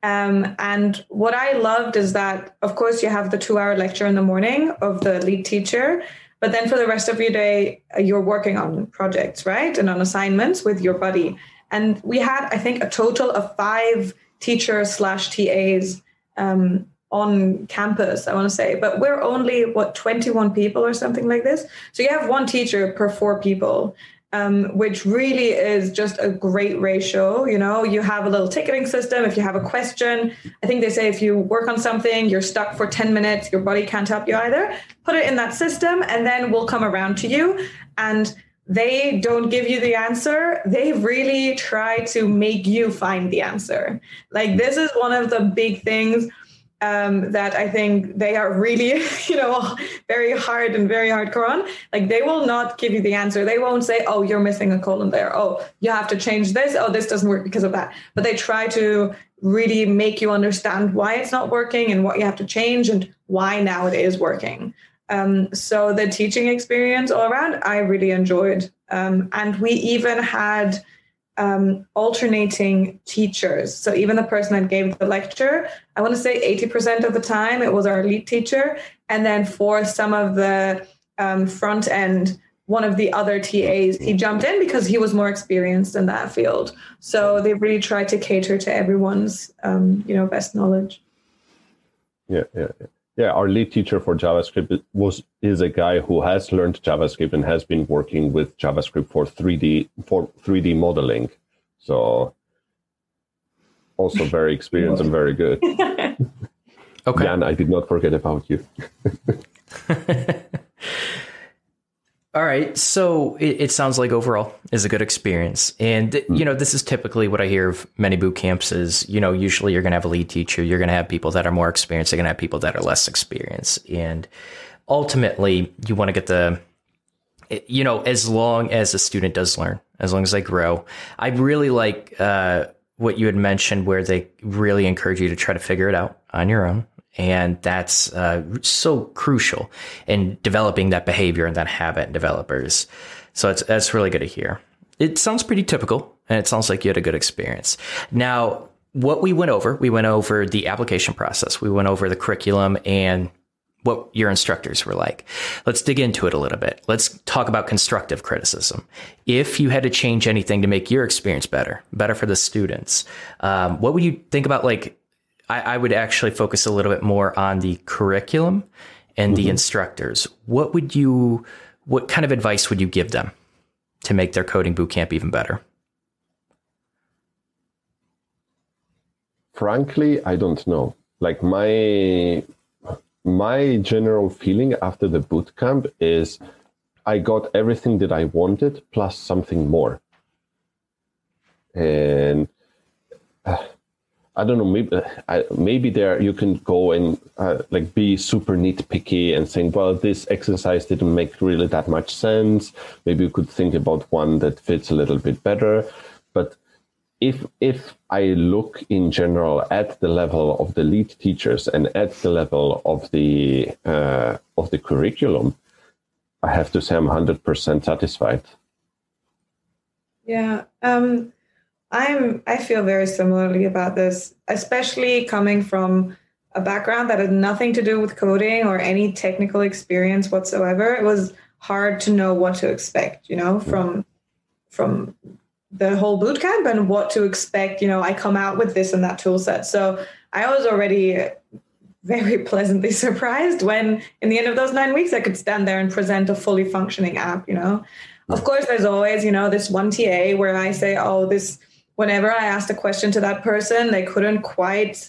Um, and what I loved is that, of course, you have the two-hour lecture in the morning of the lead teacher, but then for the rest of your day, you're working on projects, right? And on assignments with your buddy. And we had, I think, a total of five teachers slash T As um, on campus, I want to say. But we're only, what, twenty-one people or something like this? So you have one teacher per four people. Um, which really is just a great ratio. You know, you have a little ticketing system. If you have a question, I think they say if you work on something, you're stuck for ten minutes, your buddy can't help you either, put it in that system and then we'll come around to you. And they don't give you the answer. They really try to make you find the answer. Like, this is one of the big things Um, that I think they are really, you know, very hard and very hardcore on. Like, they will not give you the answer. They won't say, oh, you're missing a colon there. Oh, you have to change this. Oh, this doesn't work because of that. But they try to really make you understand why it's not working and what you have to change and why now it is working. Um, so the teaching experience all around, I really enjoyed. Um, and we even had Um, alternating teachers. So even the person that gave the lecture, I want to say eighty percent of the time it was our lead teacher. And then for some of the um, front end, one of the other T As, he jumped in because he was more experienced in that field. So they really tried to cater to everyone's, um, you know, best knowledge. Yeah, yeah, yeah. Yeah, our lead teacher for JavaScript was is a guy who has learned JavaScript and has been working with JavaScript for three D for three D modeling. So also very experienced and very good. Okay. Jan, I did not forget about you. All right. So it, it sounds like overall is a good experience. And, mm. you know, this is typically what I hear of many boot camps is, you know, usually you're going to have a lead teacher. You're going to have people that are more experienced. You're going to have people that are less experienced. And ultimately, you want to get the, you know, as long as the student does learn, as long as they grow. I really like uh, what you had mentioned where they really encourage you to try to figure it out on your own. And that's uh, so crucial in developing that behavior and that habit in developers. So it's, that's really good to hear. It sounds pretty typical, and it sounds like you had a good experience. Now, what we went over, we went over the application process. We went over the curriculum and what your instructors were like. Let's dig into it a little bit. Let's talk about constructive criticism. If you had to change anything to make your experience better, better for the students, um, what would you think about, like, I would actually focus a little bit more on the curriculum and the mm-hmm. instructors. What would you, what kind of advice would you give them to make their coding bootcamp even better? Frankly, I don't know. Like, my, my general feeling after the bootcamp is I got everything that I wanted plus something more. And uh, I don't know, maybe, I, maybe there you can go and uh, like be super nitpicky and saying, well, this exercise didn't make really that much sense. Maybe you could think about one that fits a little bit better. But if if I look in general at the level of the lead teachers and at the level of the uh, of the curriculum, I have to say I'm one hundred percent satisfied. Yeah. Um... I'm, I feel very similarly about this, especially coming from a background that had nothing to do with coding or any technical experience whatsoever. It was hard to know what to expect, you know, from from the whole bootcamp and what to expect. You know, I come out with this and that tool set. So I was already very pleasantly surprised when in the end of those nine weeks, I could stand there and present a fully functioning app, you know. Of course, there's always, you know, this one T A where I say, oh, this... whenever I asked a question to that person, they couldn't quite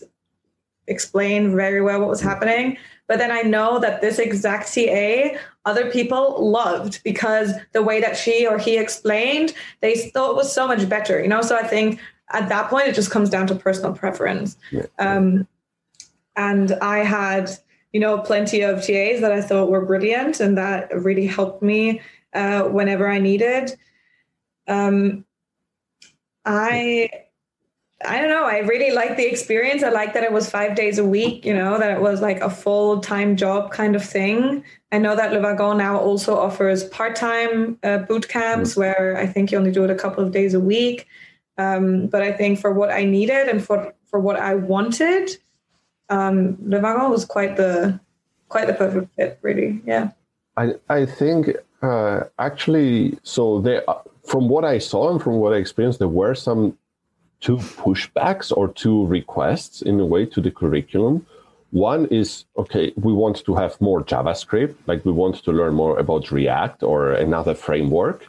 explain very well what was happening. But then I know that this exact C A, other people loved because the way that she or he explained, they thought was so much better, you know? So I think at that point, it just comes down to personal preference. Yeah. Um, and I had, you know, plenty of T As that I thought were brilliant and that really helped me uh, whenever I needed. Um, I, I don't know. I really liked the experience. I liked that it was five days a week, you know, that it was like a full-time job kind of thing. I know that Le Wagon now also offers part-time uh, boot camps where I think you only do it a couple of days a week. Um, but I think for what I needed and for, for what I wanted, um, Le Wagon was quite the quite the perfect fit, really. Yeah. I I think uh, actually, so there, from what I saw and from what I experienced, there were some two pushbacks or two requests in a way to the curriculum. One is, okay, we want to have more JavaScript, like we want to learn more about React or another framework,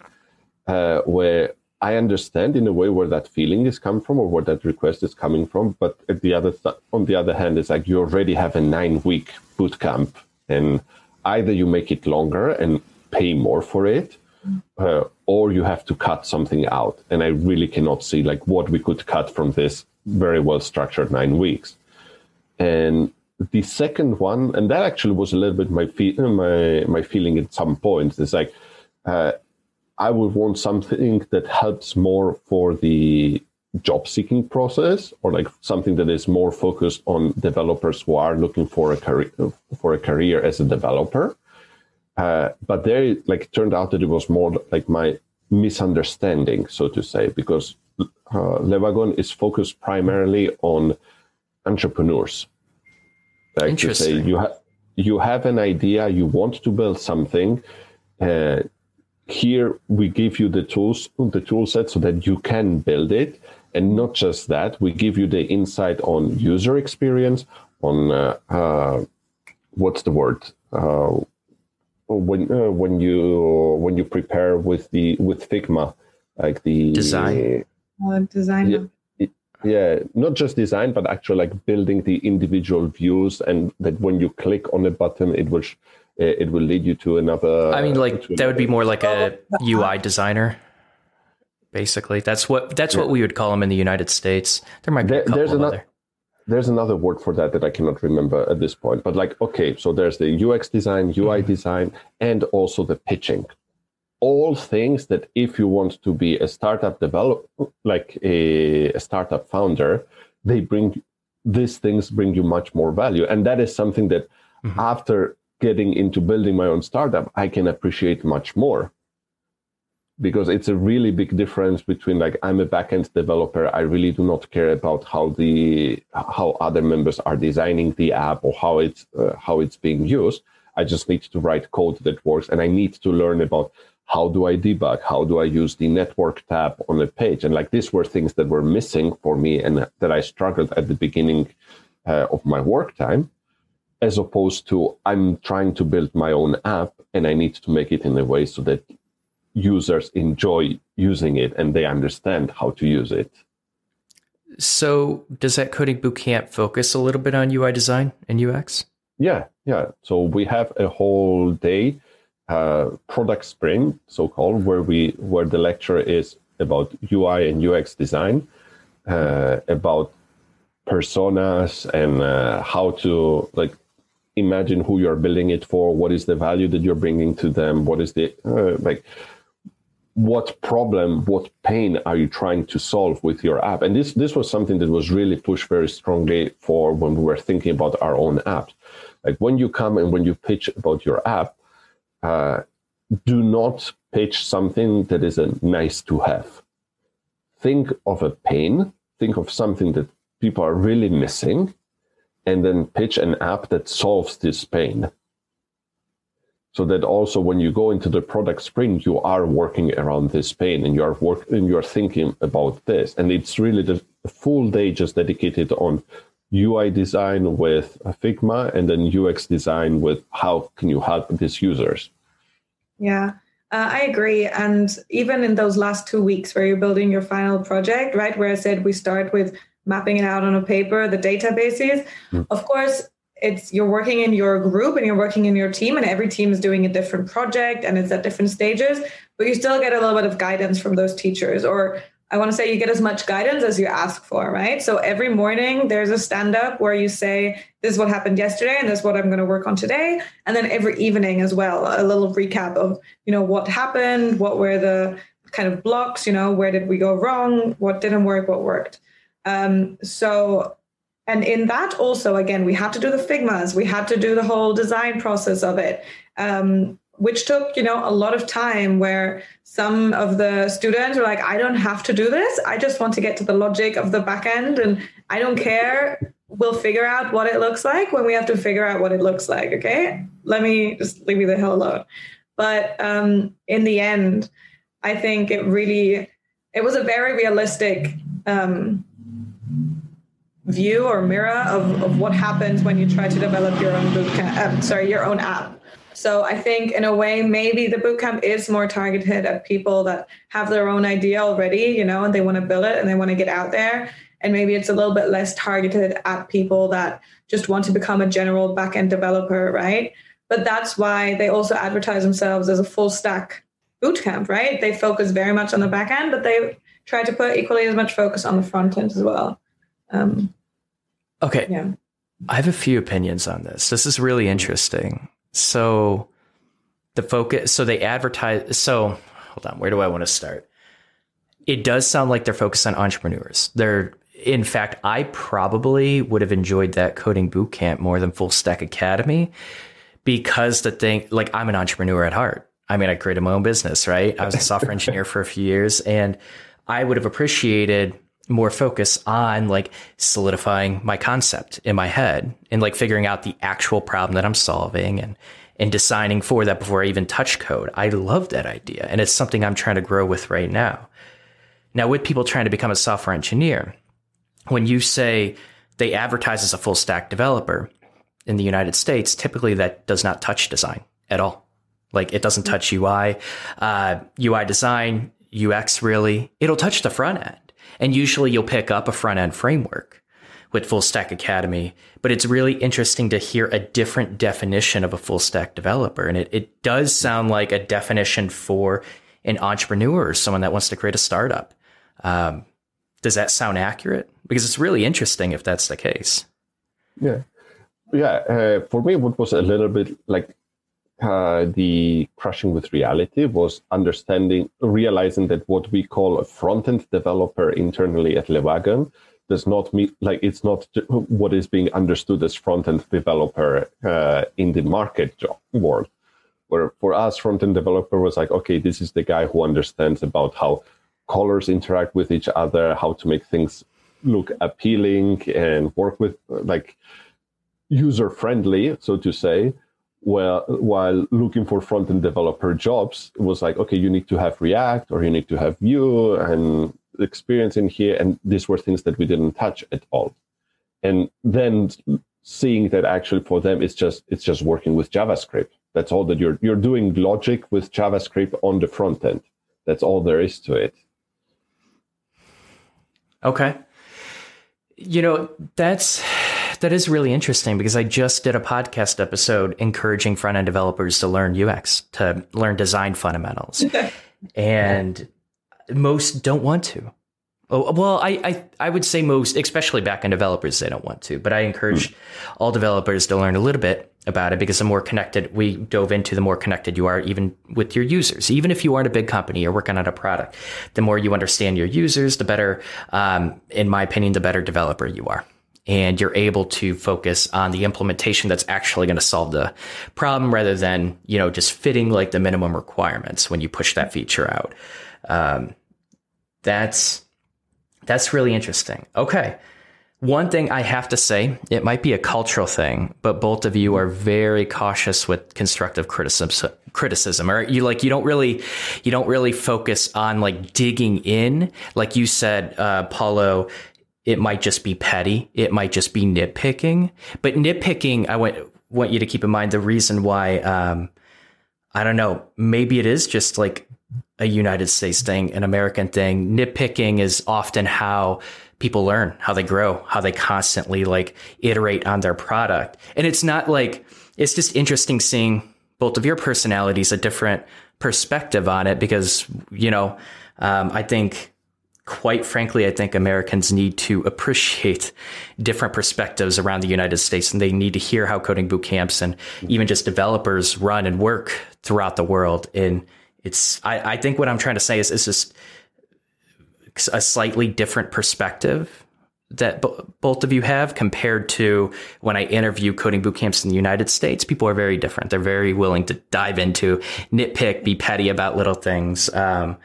uh, where I understand in a way where that feeling is come from or where that request is coming from. But at the other th- on the other hand, it's like you already have a nine-week bootcamp, and either you make it longer and pay more for it, uh, or you have to cut something out. And I really cannot see like what we could cut from this very well-structured nine weeks. And the second one, and that actually was a little bit my fe- my my feeling at some points, is like, uh, I would want something that helps more for the job seeking process, or like something that is more focused on developers who are looking for a career, for a career as a developer. Uh, but there, like, it turned out that it was more like my misunderstanding, so to say, because uh, Le Wagon is focused primarily on entrepreneurs. Like, interesting. To say, you, ha- you have an idea, you want to build something, uh, here we give you the tools, the tool set so that you can build it. And not just that, we give you the insight on user experience, on uh, uh, what's the word, uh, when uh, when you when you prepare with the with Figma, like the design, uh, design. Yeah, yeah, not just design, but actually like building the individual views, and that when you click on a button, it will. Sh- it will lead you to another. I mean, like that would be more like a U I designer, basically. That's what that's yeah. what we would call them in the United States. There might be there, a couple there's of another, other. There's another word for that that I cannot remember at this point. But like, okay, so there's the U X design, U I mm-hmm. design, and also the pitching. All things that if you want to be a startup develop, like a, a startup founder, they bring these things bring you much more value, and that is something that mm-hmm. after getting into building my own startup, I can appreciate much more, because it's a really big difference between like I'm a backend developer. I really do not care about how the how other members are designing the app or how it's uh, how it's being used. I just need to write code that works, and I need to learn about how do I debug, how do I use the network tab on a page, and like these were things that were missing for me and that I struggled at the beginning uh, of my work time. As opposed to I'm trying to build my own app and I need to make it in a way so that users enjoy using it and they understand how to use it. So does that coding bootcamp focus a little bit on U I design and U X? Yeah, yeah. So we have a whole day uh, product sprint, so-called, where we where the lecture is about U I and U X design, uh, about personas and uh, how to like. Imagine who you're building it for, what is the value that you're bringing to them, what is the, uh, like, what problem, what pain are you trying to solve with your app? And this this was something that was really pushed very strongly for when we were thinking about our own apps. Like when you come and when you pitch about your app, uh, do not pitch something that is a nice to have. Think of a pain, think of something that people are really missing, and then pitch an app that solves this pain. So that also when you go into the product sprint, you are working around this pain and you are work, and you're thinking about this. And it's really the full day just dedicated on U I design with Figma and then U X design with how can you help these users. Yeah, Uh, I agree. And even in those last two weeks where you're building your final project, right, where I said we start with mapping it out on a paper, the databases, mm. of course, it's you're working in your group and you're working in your team, and every team is doing a different project and it's at different stages, but you still get a little bit of guidance from those teachers, or I want to say you get as much guidance as you ask for, right? So every morning there's a stand up where you say, this is what happened yesterday and this is what I'm going to work on today. And then every evening as well, a little recap of, you know, what happened, what were the kind of blocks, you know, where did we go wrong, what didn't work, what worked. Um, so, and in that also, again, we had to do the Figmas, we had to do the whole design process of it. Um, which took, you know, a lot of time, where some of the students were like, I don't have to do this. I just want to get to the logic of the back end and I don't care. We'll figure out what it looks like when we have to figure out what it looks like. Okay, let me just leave you the hell alone. But um, in the end, I think it really, it was a very realistic um, view or mirror of, of what happens when you try to develop your own bootcamp, uh, sorry, your own app. So I think in a way, maybe the bootcamp is more targeted at people that have their own idea already, you know, and they want to build it and they want to get out there. And maybe it's a little bit less targeted at people that just want to become a general backend developer, right? But that's why they also advertise themselves as a full stack bootcamp, right? They focus very much on the backend, but they try to put equally as much focus on the front end as well. Um, okay. Yeah. I have a few opinions on this. This is really interesting. So the focus, so they advertise, so hold on, where do I want to start? It does sound like they're focused on entrepreneurs. They're, in fact, I probably would have enjoyed that coding bootcamp more than Full Stack Academy, because the thing, like, I'm an entrepreneur at heart. I mean, I created my own business, right? I was a software engineer for a few years, and I would have appreciated more focus on like solidifying my concept in my head and like figuring out the actual problem that I'm solving and, and designing for that before I even touch code. I love that idea. And it's something I'm trying to grow with right now. Now, with people trying to become a software engineer, when you say they advertise as a full stack developer in the United States, typically that does not touch design at all. Like, it doesn't touch U I, uh, U I design, U X really. It'll touch the front end. And usually you'll pick up a front end framework with Full Stack Academy, but it's really interesting to hear a different definition of a full stack developer. And it, it does sound like a definition for an entrepreneur or someone that wants to create a startup. Um, does that sound accurate? Because it's really interesting if that's the case. Yeah. Yeah. Uh, for me, what was a little bit like uh, the crushing with reality was understanding, realizing that what we call a front-end developer internally at Le Wagon does not mean, like, it's not what is being understood as front-end developer uh, in the market job world. Where for us, front-end developer was like, okay, this is the guy who understands about how colors interact with each other, how to make things look appealing and work with, like, user-friendly, so to say. Well, while looking for front-end developer jobs, it was like, okay, you need to have React or you need to have Vue and experience in here. And these were things that we didn't touch at all. And then seeing that actually for them, it's just it's just working with JavaScript. That's all that you're you're doing logic with JavaScript on the front end. That's all there is to it. Okay. You know, that's... That is really interesting, because I just did a podcast episode encouraging front-end developers to learn U X, to learn design fundamentals. And most don't want to. Oh, well, I, I, I would say most, especially back-end developers, they don't want to. But I encourage mm. all developers to learn a little bit about it, because the more connected we dove into, the more connected you are even with your users. Even if you aren't a big company, you're working on a product, the more you understand your users, the better, um, in my opinion, the better developer you are. And you're able to focus on the implementation that's actually going to solve the problem, rather than, you know, just fitting like the minimum requirements when you push that feature out. Um, that's that's really interesting. Okay. One thing I have to say, it might be a cultural thing, but both of you are very cautious with constructive criticism, criticism, or you like, you don't really, you don't really focus on like digging in. Like you said, uh, Paulo, it might just be petty. It might just be nitpicking. But nitpicking, I want, want you to keep in mind the reason why um, I don't know, maybe it is just like a United States thing, an American thing. Nitpicking is often how people learn, how they grow, how they constantly like iterate on their product. And it's not like, it's just interesting seeing both of your personalities, a different perspective on it, because, you know, um, I think, quite frankly, I think Americans need to appreciate different perspectives around the United States, and they need to hear how coding boot camps and even just developers run and work throughout the world. And it's, I, I think what I'm trying to say is it's just a slightly different perspective that b- both of you have compared to when I interview coding boot camps in the United States. People are very different. They're very willing to dive into, nitpick, be petty about little things. Um,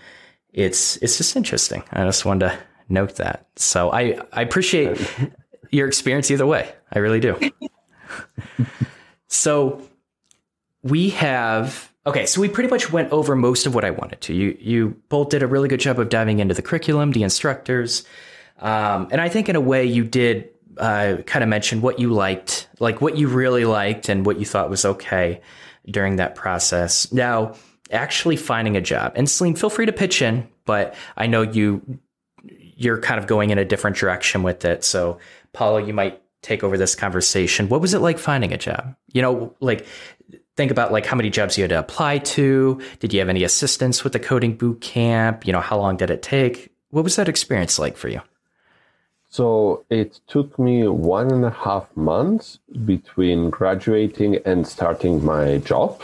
It's it's just interesting. I just wanted to note that. So I, I appreciate your experience either way. I really do. So we have, okay, so we pretty much went over most of what I wanted to. You you both did a really good job of diving into the curriculum, the instructors. Um, and I think in a way you did uh, kind of mention what you liked, like what you really liked and what you thought was okay during that process. Now, actually finding a job, and Celine, feel free to pitch in, but I know you, you're kind of going in a different direction with it. So Paulo, you might take over this conversation. What was it like finding a job? You know, like think about like how many jobs you had to apply to. Did you have any assistance with the coding boot camp? You know, how long did it take? What was that experience like for you? So it took me one and a half months between graduating and starting my job.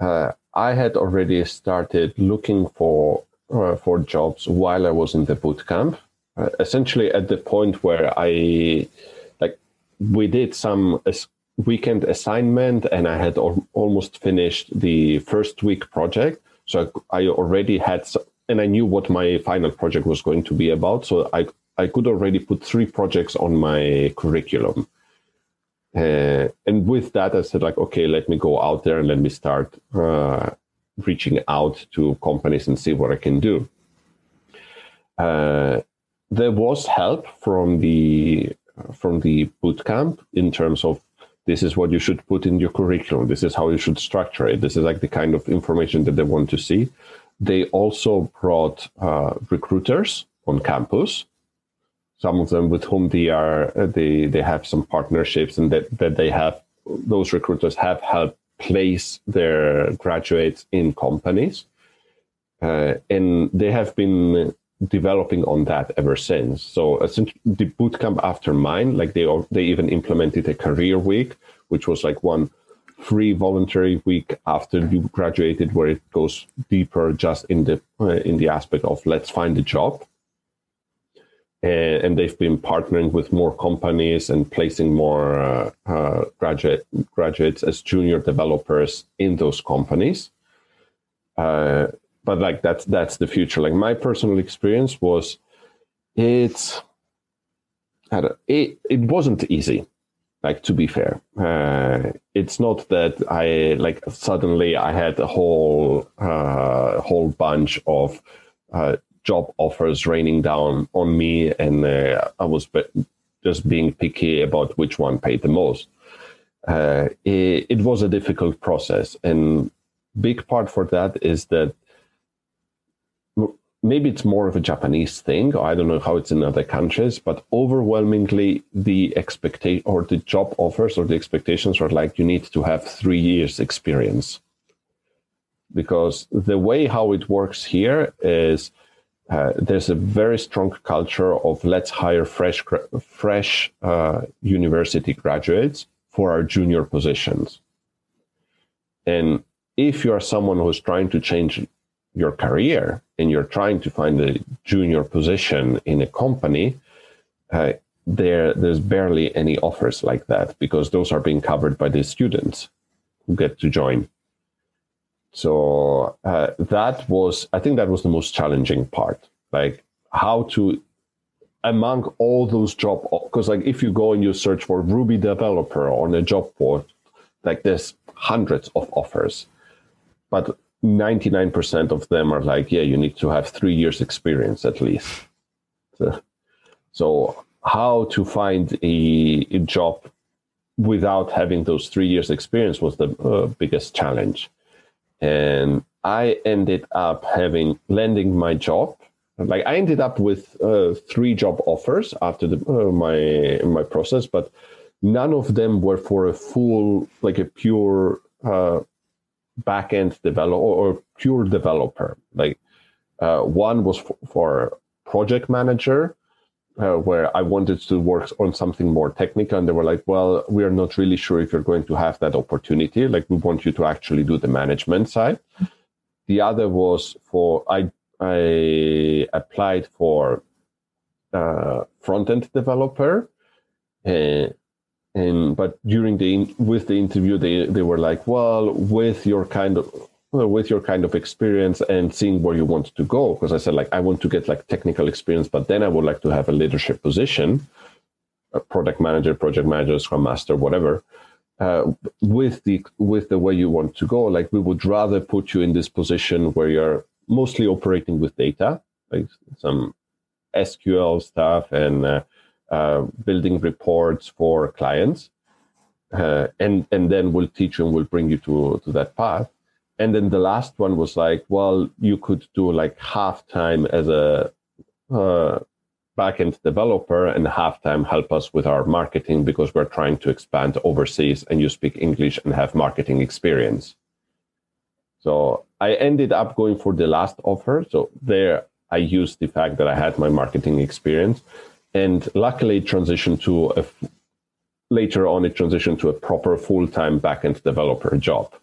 Uh, I had already started looking for uh, for jobs while I was in the bootcamp. Uh, essentially, at the point where I, like, we did some as- weekend assignment, and I had al- almost finished the first week project. So I, I already had, some, and I knew what my final project was going to be about. So I I could already put three projects on my curriculum. Uh, and with that, I said, like, okay, let me go out there and let me start uh, reaching out to companies and see what I can do. Uh, there was help from the from the bootcamp in terms of this is what you should put in your curriculum. This is how you should structure it. This is like the kind of information that they want to see. They also brought uh, recruiters on campus. Some of them with whom they are, they, they have some partnerships, and that, that they have, those recruiters have helped place their graduates in companies. Uh, and they have been developing on that ever since. So uh, since the bootcamp after mine, like they, they even implemented a career week, which was like one free voluntary week after you graduated, where it goes deeper just in the, uh, in the aspect of let's find a job. And they've been partnering with more companies and placing more uh, uh, graduate graduates as junior developers in those companies. Uh, but like that's that's the future. Like my personal experience was, it's I don't, it it wasn't easy. Like to be fair, uh, it's not that I like suddenly I had a whole uh, whole bunch of. Uh, job offers raining down on me, and uh, I was be- just being picky about which one paid the most. Uh, it, it was a difficult process, and big part for that is that m- maybe it's more of a Japanese thing, or I don't know how it's in other countries, but overwhelmingly the expectation or the job offers or the expectations are like you need to have three years experience. Because the way how it works here is Uh, there's a very strong culture of let's hire fresh fresh uh, university graduates for our junior positions. And if you're someone who's trying to change your career and you're trying to find a junior position in a company, uh, there there's barely any offers like that, because those are being covered by the students who get to join. So uh, that was, I think that was the most challenging part, like how to, among all those job, because like if you go and you search for Ruby developer on a job board, like there's hundreds of offers, but ninety-nine percent of them are like, yeah, you need to have three years experience at least. So, so how to find a, a job without having those three years experience was the uh, biggest challenge. And I ended up having landing my job. Like I ended up with uh, three job offers after the, uh, my my process, but none of them were for a full, like a pure uh, backend developer or pure developer. Like uh, one was for, for project manager, uh, where I wanted to work on something more technical, and they were like, "Well, we are not really sure if you're going to have that opportunity. Like we want you to actually do the management side." The other was for I. I applied for uh, front-end developer, uh, and but during the in, with the interview they, they were like, well, with your kind of with your kind of experience and seeing where you want to go, because I said like I want to get like technical experience, but then I would like to have a leadership position, a product manager, project manager, scrum master, whatever. Uh, with the with the way you want to go, like we would rather put you in this position where you're mostly operating with data, like some S Q L stuff and uh, uh, building reports for clients. Uh, and and then we'll teach you and we'll bring you to, to that path. And then the last one was like, well, you could do like half-time as a uh, back-end developer and half-time help us with our marketing because we're trying to expand overseas and you speak English and have marketing experience. So I ended up going for the last offer. So there I used the fact that I had my marketing experience, and luckily transitioned to a, later on it transitioned to a proper full-time backend developer job.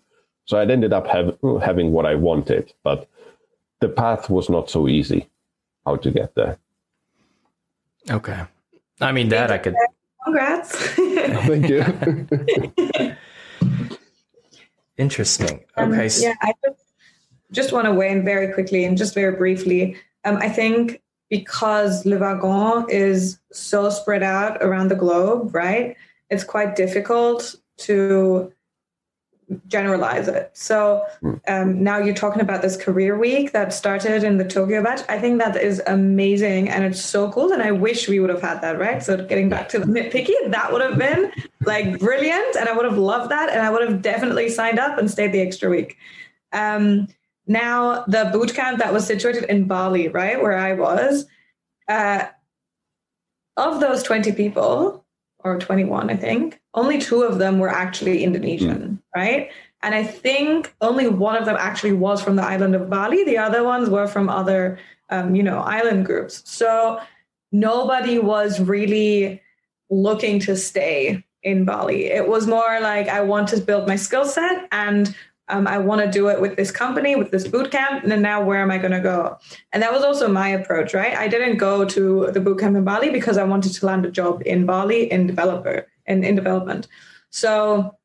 So I ended up have, having what I wanted, but the path was not so easy how to get there. Okay. I mean, that I could. Congrats. Thank you. Interesting. Okay. Um, yeah, I just want to weigh in very quickly and just very briefly. Um, I think because Le Wagon is so spread out around the globe, right? It's quite difficult to generalize it. So um, now you're talking about this career week that started in the Tokyo batch. I think that is amazing and it's so cool. And I wish we would have had that, right? So getting back to the nitpicky, that would have been like brilliant. And I would have loved that. And I would have definitely signed up and stayed the extra week. Um, now the bootcamp that was situated in Bali, right? Where I was, uh, of those twenty people, or twenty-one, I think, only two of them were actually Indonesian, mm. right? And I think only one of them actually was from the island of Bali. The other ones were from other, um, you know, island groups. So nobody was really looking to stay in Bali. It was more like, I want to build my skill set and um, I want to do it with this company, with this boot camp. And then now where am I going to go? And that was also my approach, right? I didn't go to the boot camp in Bali because I wanted to land a job in Bali in developer and in, in development. So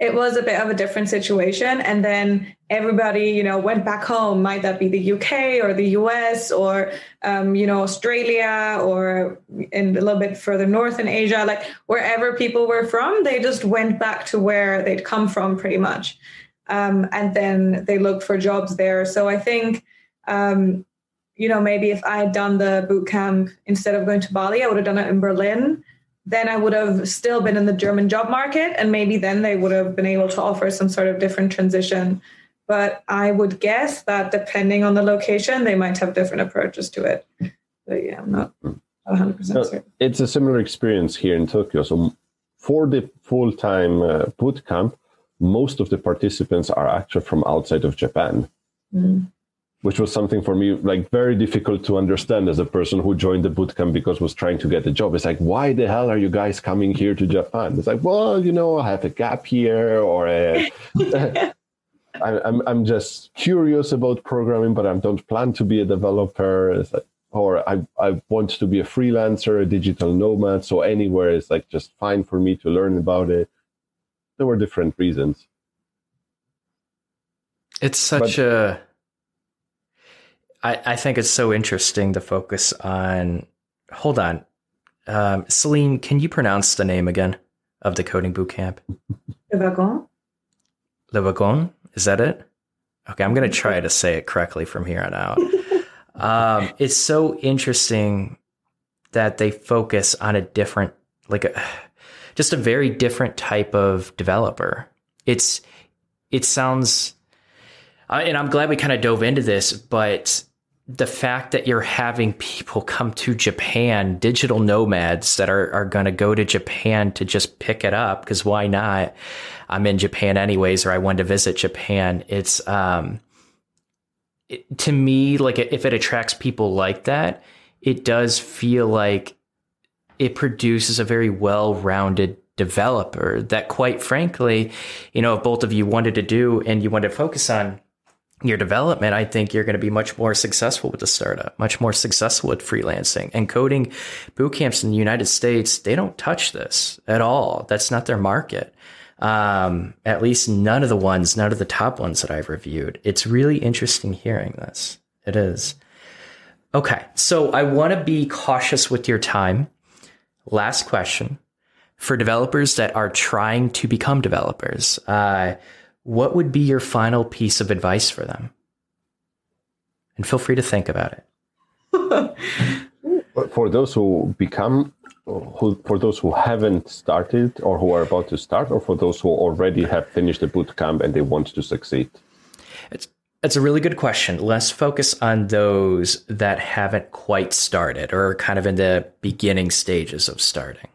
it was a bit of a different situation. And then everybody, you know, went back home. Might that be the U K or the U S or, um, you know, Australia or in a little bit further north in Asia, like wherever people were from, they just went back to where they'd come from pretty much. Um, and then they looked for jobs there. So I think, um, you know, maybe if I had done the boot camp instead of going to Bali, I would have done it in Berlin. Then I would have still been in the German job market, and maybe then they would have been able to offer some sort of different transition. But I would guess that depending on the location, they might have different approaches to it. But yeah, I'm not one hundred percent no, sure. It's a similar experience here in Tokyo. So for the full-time uh, boot camp, most of the participants are actually from outside of Japan, mm. which was something for me, like very difficult to understand as a person who joined the bootcamp because was trying to get a job. It's like, why the hell are you guys coming here to Japan? It's like, well, you know, I have a gap here, or a, I'm I'm just curious about programming, but I don't plan to be a developer, it's like, or I, I want to be a freelancer, a digital nomad. So anywhere is like just fine for me to learn about it. There were different reasons. It's such but, a... I, I think it's so interesting to focus on. Hold on. Um, Celine, can you pronounce the name again of the coding bootcamp? Le Wagon. Le Wagon? Is that it? Okay, I'm going to try to say it correctly from here on out. um, it's so interesting that they focus on a different, like a, just a very different type of developer. It's, it sounds I, and I'm glad we kind of dove into this, but the fact that you're having people come to Japan, digital nomads that are, are going to go to Japan to just pick it up, because why not? I'm in Japan anyways, or I wanted to visit Japan. It's, um, it, to me, like if it attracts people like that, it does feel like it produces a very well-rounded developer that, quite frankly, you know, if both of you wanted to do and you wanted to focus on your development, I think you're going to be much more successful with the startup, much more successful with freelancing. And coding boot camps in the United States, they don't touch this at all. That's not their market. Um, at least none of the ones, none of the top ones that I've reviewed. It's really interesting hearing this. It is. Okay, so I want to be cautious with your time. Last question. For developers that are trying to become developers, uh, what would be your final piece of advice for them? And feel free to think about it. For those who become, who, for those who haven't started or who are about to start, or for those who already have finished the bootcamp and they want to succeed? It's, it's a really good question. Let's focus on those that haven't quite started or are kind of in the beginning stages of starting.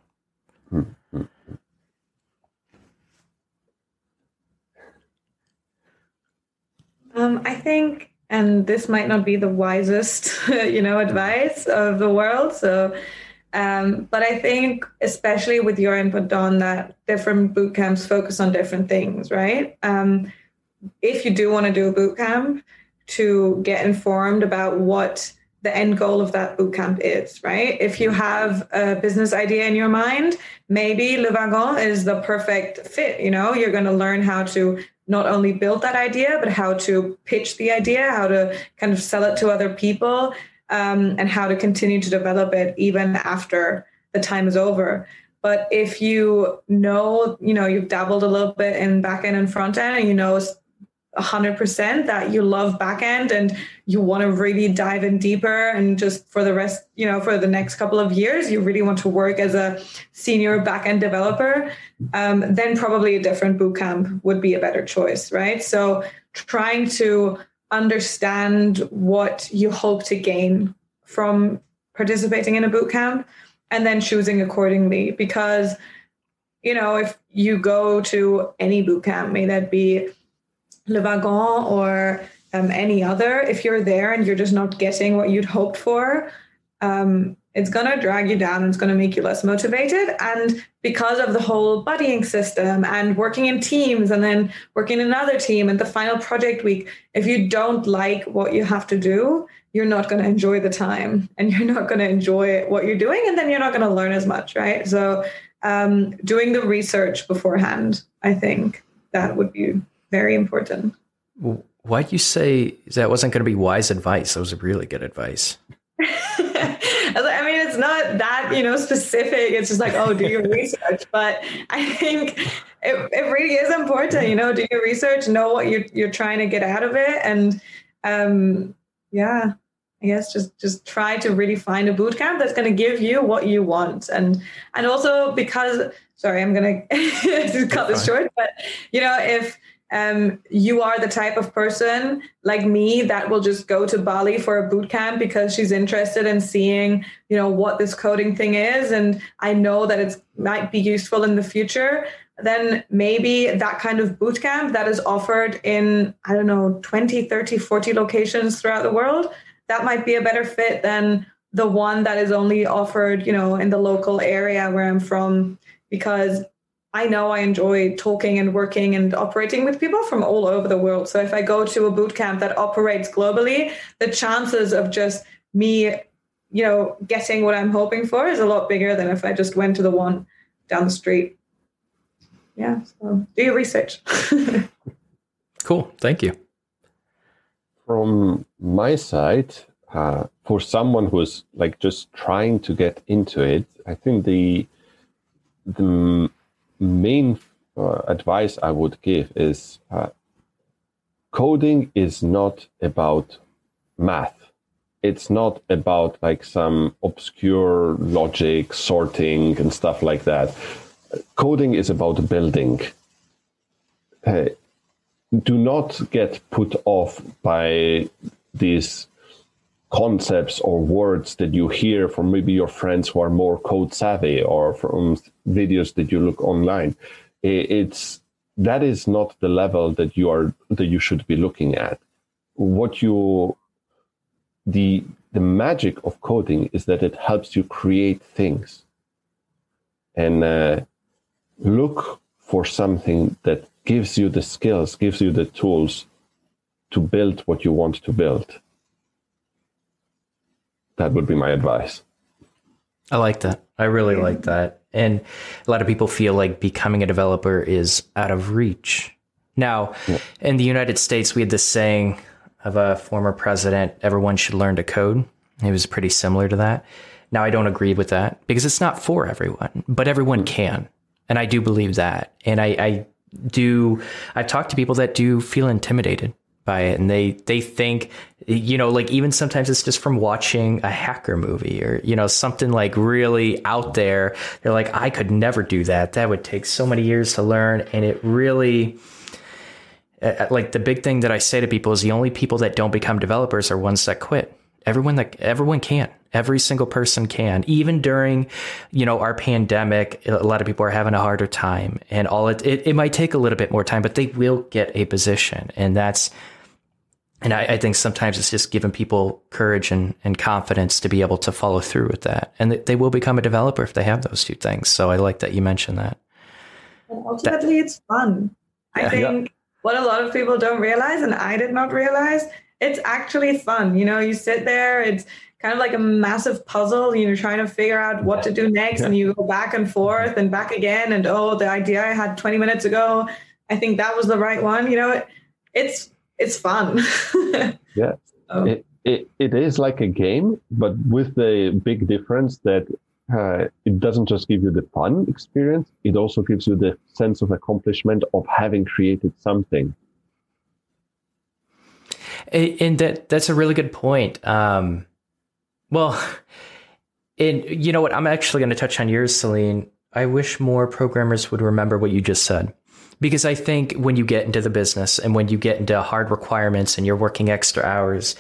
Um, I think, and this might not be the wisest, you know, advice of the world. So, um, but I think, especially with your input, Don, that different boot camps focus on different things, right? Um, if you do want to do a boot camp, to get informed about what the end goal of that bootcamp is, right? If you have a business idea in your mind, maybe Le Wagon is the perfect fit. You know, you're going to learn how to not only build that idea, but how to pitch the idea, how to kind of sell it to other people, um, and how to continue to develop it even after the time is over. But if you know, you know, you've dabbled a little bit in backend and front end, and you know one hundred percent that you love backend and you want to really dive in deeper, and just for the rest, you know, for the next couple of years, you really want to work as a senior backend developer, um, then probably a different bootcamp would be a better choice, right? So trying to understand what you hope to gain from participating in a bootcamp and then choosing accordingly, because, you know, if you go to any bootcamp, may that be Le Wagon or um, any other, if you're there and you're just not getting what you'd hoped for, um, it's going to drag you down. It's going to make you less motivated. And because of the whole buddying system and working in teams and then working in another team and the final project week, if you don't like what you have to do, you're not going to enjoy the time and you're not going to enjoy what you're doing. And then you're not going to learn as much, right? So um, doing the research beforehand, I think that would be very important. Why'd you say that wasn't going to be wise advice? That was really good advice. I mean, it's not that, you know, specific. It's just like, oh, do your research. But I think it, it really is important, you know, do your research, know what you're, you're trying to get out of it. And um, yeah, I guess just, just try to really find a bootcamp that's going to give you what you want. And, and also because, sorry, I'm going to cut this short, but you know, if, Um, you are the type of person like me that will just go to Bali for a boot camp because she's interested in seeing, you know, what this coding thing is, and I know that it might be useful in the future, then maybe that kind of boot camp that is offered in, I don't know, twenty, thirty, forty locations throughout the world, that might be a better fit than the one that is only offered, you know, in the local area where I'm from, because I know I enjoy talking and working and operating with people from all over the world. So if I go to a bootcamp that operates globally, the chances of just me, you know, getting what I'm hoping for is a lot bigger than if I just went to the one down the street. Yeah. So do your research. Cool. Thank you. From my side, uh, for someone who's like just trying to get into it, I think the, the, main uh, advice I would give is uh, coding is not about math. It's not about like some obscure logic, sorting and stuff like that. Coding is about building. Uh, do not get put off by these concepts or words that you hear from maybe your friends who are more code savvy, or from videos that you look online. It's that is not the level that you are that you should be looking at. What you the the magic of coding is that it helps you create things, and uh, look for something that gives you the skills, gives you the tools to build what you want to build. That would be my advice. I like that. I really like that. And a lot of people feel like becoming a developer is out of reach. Now, yeah. in the United States, we had this saying of a former president, everyone should learn to code. It was pretty similar to that. Now, I don't agree with that because it's not for everyone, but everyone can. And I do believe that. And I, I do. I've talked to people that do feel intimidated by it, and they they think, you know, like even sometimes it's just from watching a hacker movie or, you know, something like really out there. They're like, I could never do that. That would take so many years to learn. And it really, like the big thing that I say to people is the only people that don't become developers are ones that quit. Everyone that everyone can. Every single person can. Even during, you know, our pandemic, a lot of people are having a harder time, and all it it, it might take a little bit more time, but they will get a position. And that's and I, I think sometimes it's just giving people courage and, and confidence to be able to follow through with that. And they will become a developer if they have those two things. So I like that you mentioned that. And ultimately, that, it's fun. I yeah, think yeah. what a lot of people don't realize, and I did not realize, it's actually fun. You know, you sit there, it's kind of like a massive puzzle, you know, trying to figure out what to do next. Yeah. And you go back and forth and back again. And, oh, the idea I had twenty minutes ago, I think that was the right one. You know, it, it's it's fun. yeah, so. it, it it is like a game, but with the big difference that uh, it doesn't just give you the fun experience. It also gives you the sense of accomplishment of having created something. And that that's a really good point. Um, well, and you know what? I'm actually going to touch on yours, Celine. I wish more programmers would remember what you just said, because I think when you get into the business and when you get into hard requirements and you're working extra hours,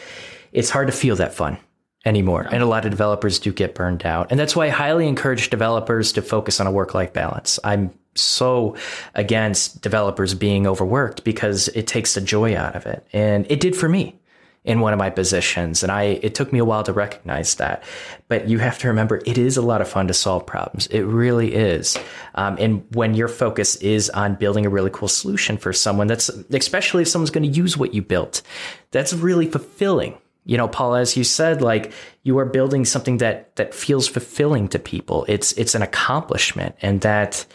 it's hard to feel that fun anymore. And a lot of developers do get burned out. And that's why I highly encourage developers to focus on a work-life balance. I'm so against developers being overworked because it takes the joy out of it. And it did for me in one of my positions. And I, it took me a while to recognize that, but you have to remember it is a lot of fun to solve problems. It really is. Um, and when your focus is on building a really cool solution for someone, that's especially if someone's going to use what you built, that's really fulfilling. You know, Paula, as you said, like you are building something that, that feels fulfilling to people. It's, it's an accomplishment, and that,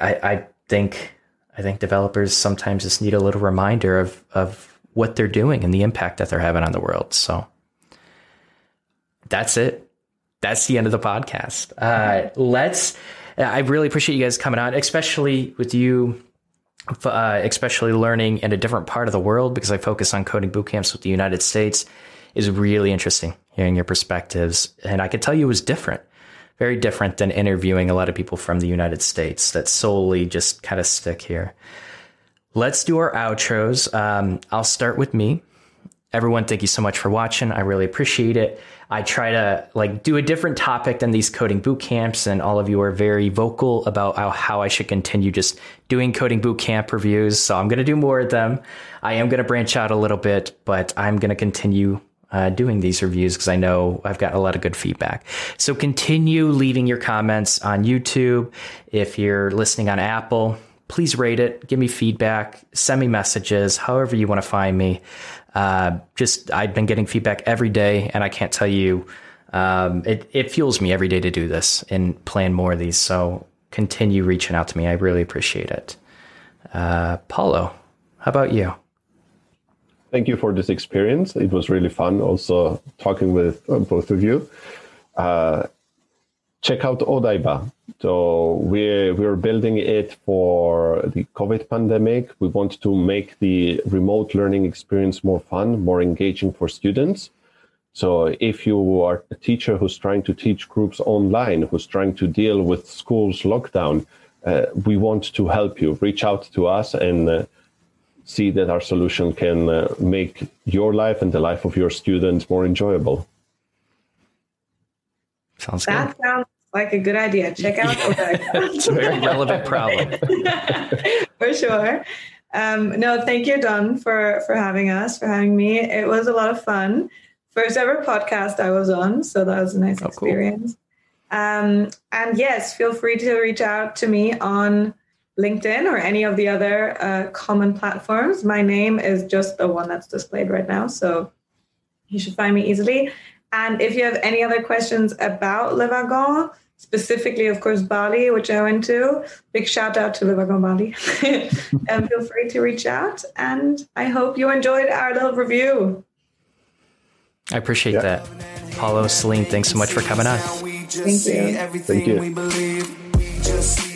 I, I think I think developers sometimes just need a little reminder of, of what they're doing and the impact that they're having on the world. So that's it. That's the end of the podcast. Uh, let's. I really appreciate you guys coming on, especially with you, uh, especially learning in a different part of the world, because I focus on coding bootcamps with the United States. It's really interesting hearing your perspectives. And I could tell you it was different. Very different than interviewing a lot of people from the United States that solely just kind of stick here. Let's do our outros. Um, I'll start with me. Everyone, thank you so much for watching. I really appreciate it. I try to like do a different topic than these coding boot camps, and all of you are very vocal about how, how I should continue just doing coding boot camp reviews. So I'm going to do more of them. I am going to branch out a little bit, but I'm going to continue Uh, doing these reviews because I know I've got a lot of good feedback. So continue leaving your comments on YouTube. If you're listening on Apple, please rate it. Give me feedback. Send me messages, however you want to find me. Uh, just I've been getting feedback every day, and I can't tell you. Um, it, it fuels me every day to do this and plan more of these. So continue reaching out to me. I really appreciate it. Uh, Paulo, how about you? Thank you for this experience. It was really fun also talking with both of you. Uh, check out Odaiba. So we're, we're building it for the COVID pandemic. We want to make the remote learning experience more fun, more engaging for students. So if you are a teacher who's trying to teach groups online, who's trying to deal with schools lockdown, uh, we want to help you. Reach out to us and uh, see that our solution can uh, make your life and the life of your students more enjoyable. Sounds good. That sounds like a good idea. Check out Odaiba. It's a very relevant problem. For sure. Um, no, thank you, Don, for, for having us, for having me. It was a lot of fun. First ever podcast I was on, so that was a nice oh, experience. Cool. Um, and yes, feel free to reach out to me on LinkedIn or any of the other uh, common platforms. My name is just the one that's displayed right now, so you should find me easily. And if you have any other questions about Le Wagon, specifically, of course, Bali, which I went to, big shout out to Le Wagon Bali. And feel free to reach out. And I hope you enjoyed our little review. I appreciate yeah. that. Paulo, Celine, thanks so much for coming on. Thank you. Thank you.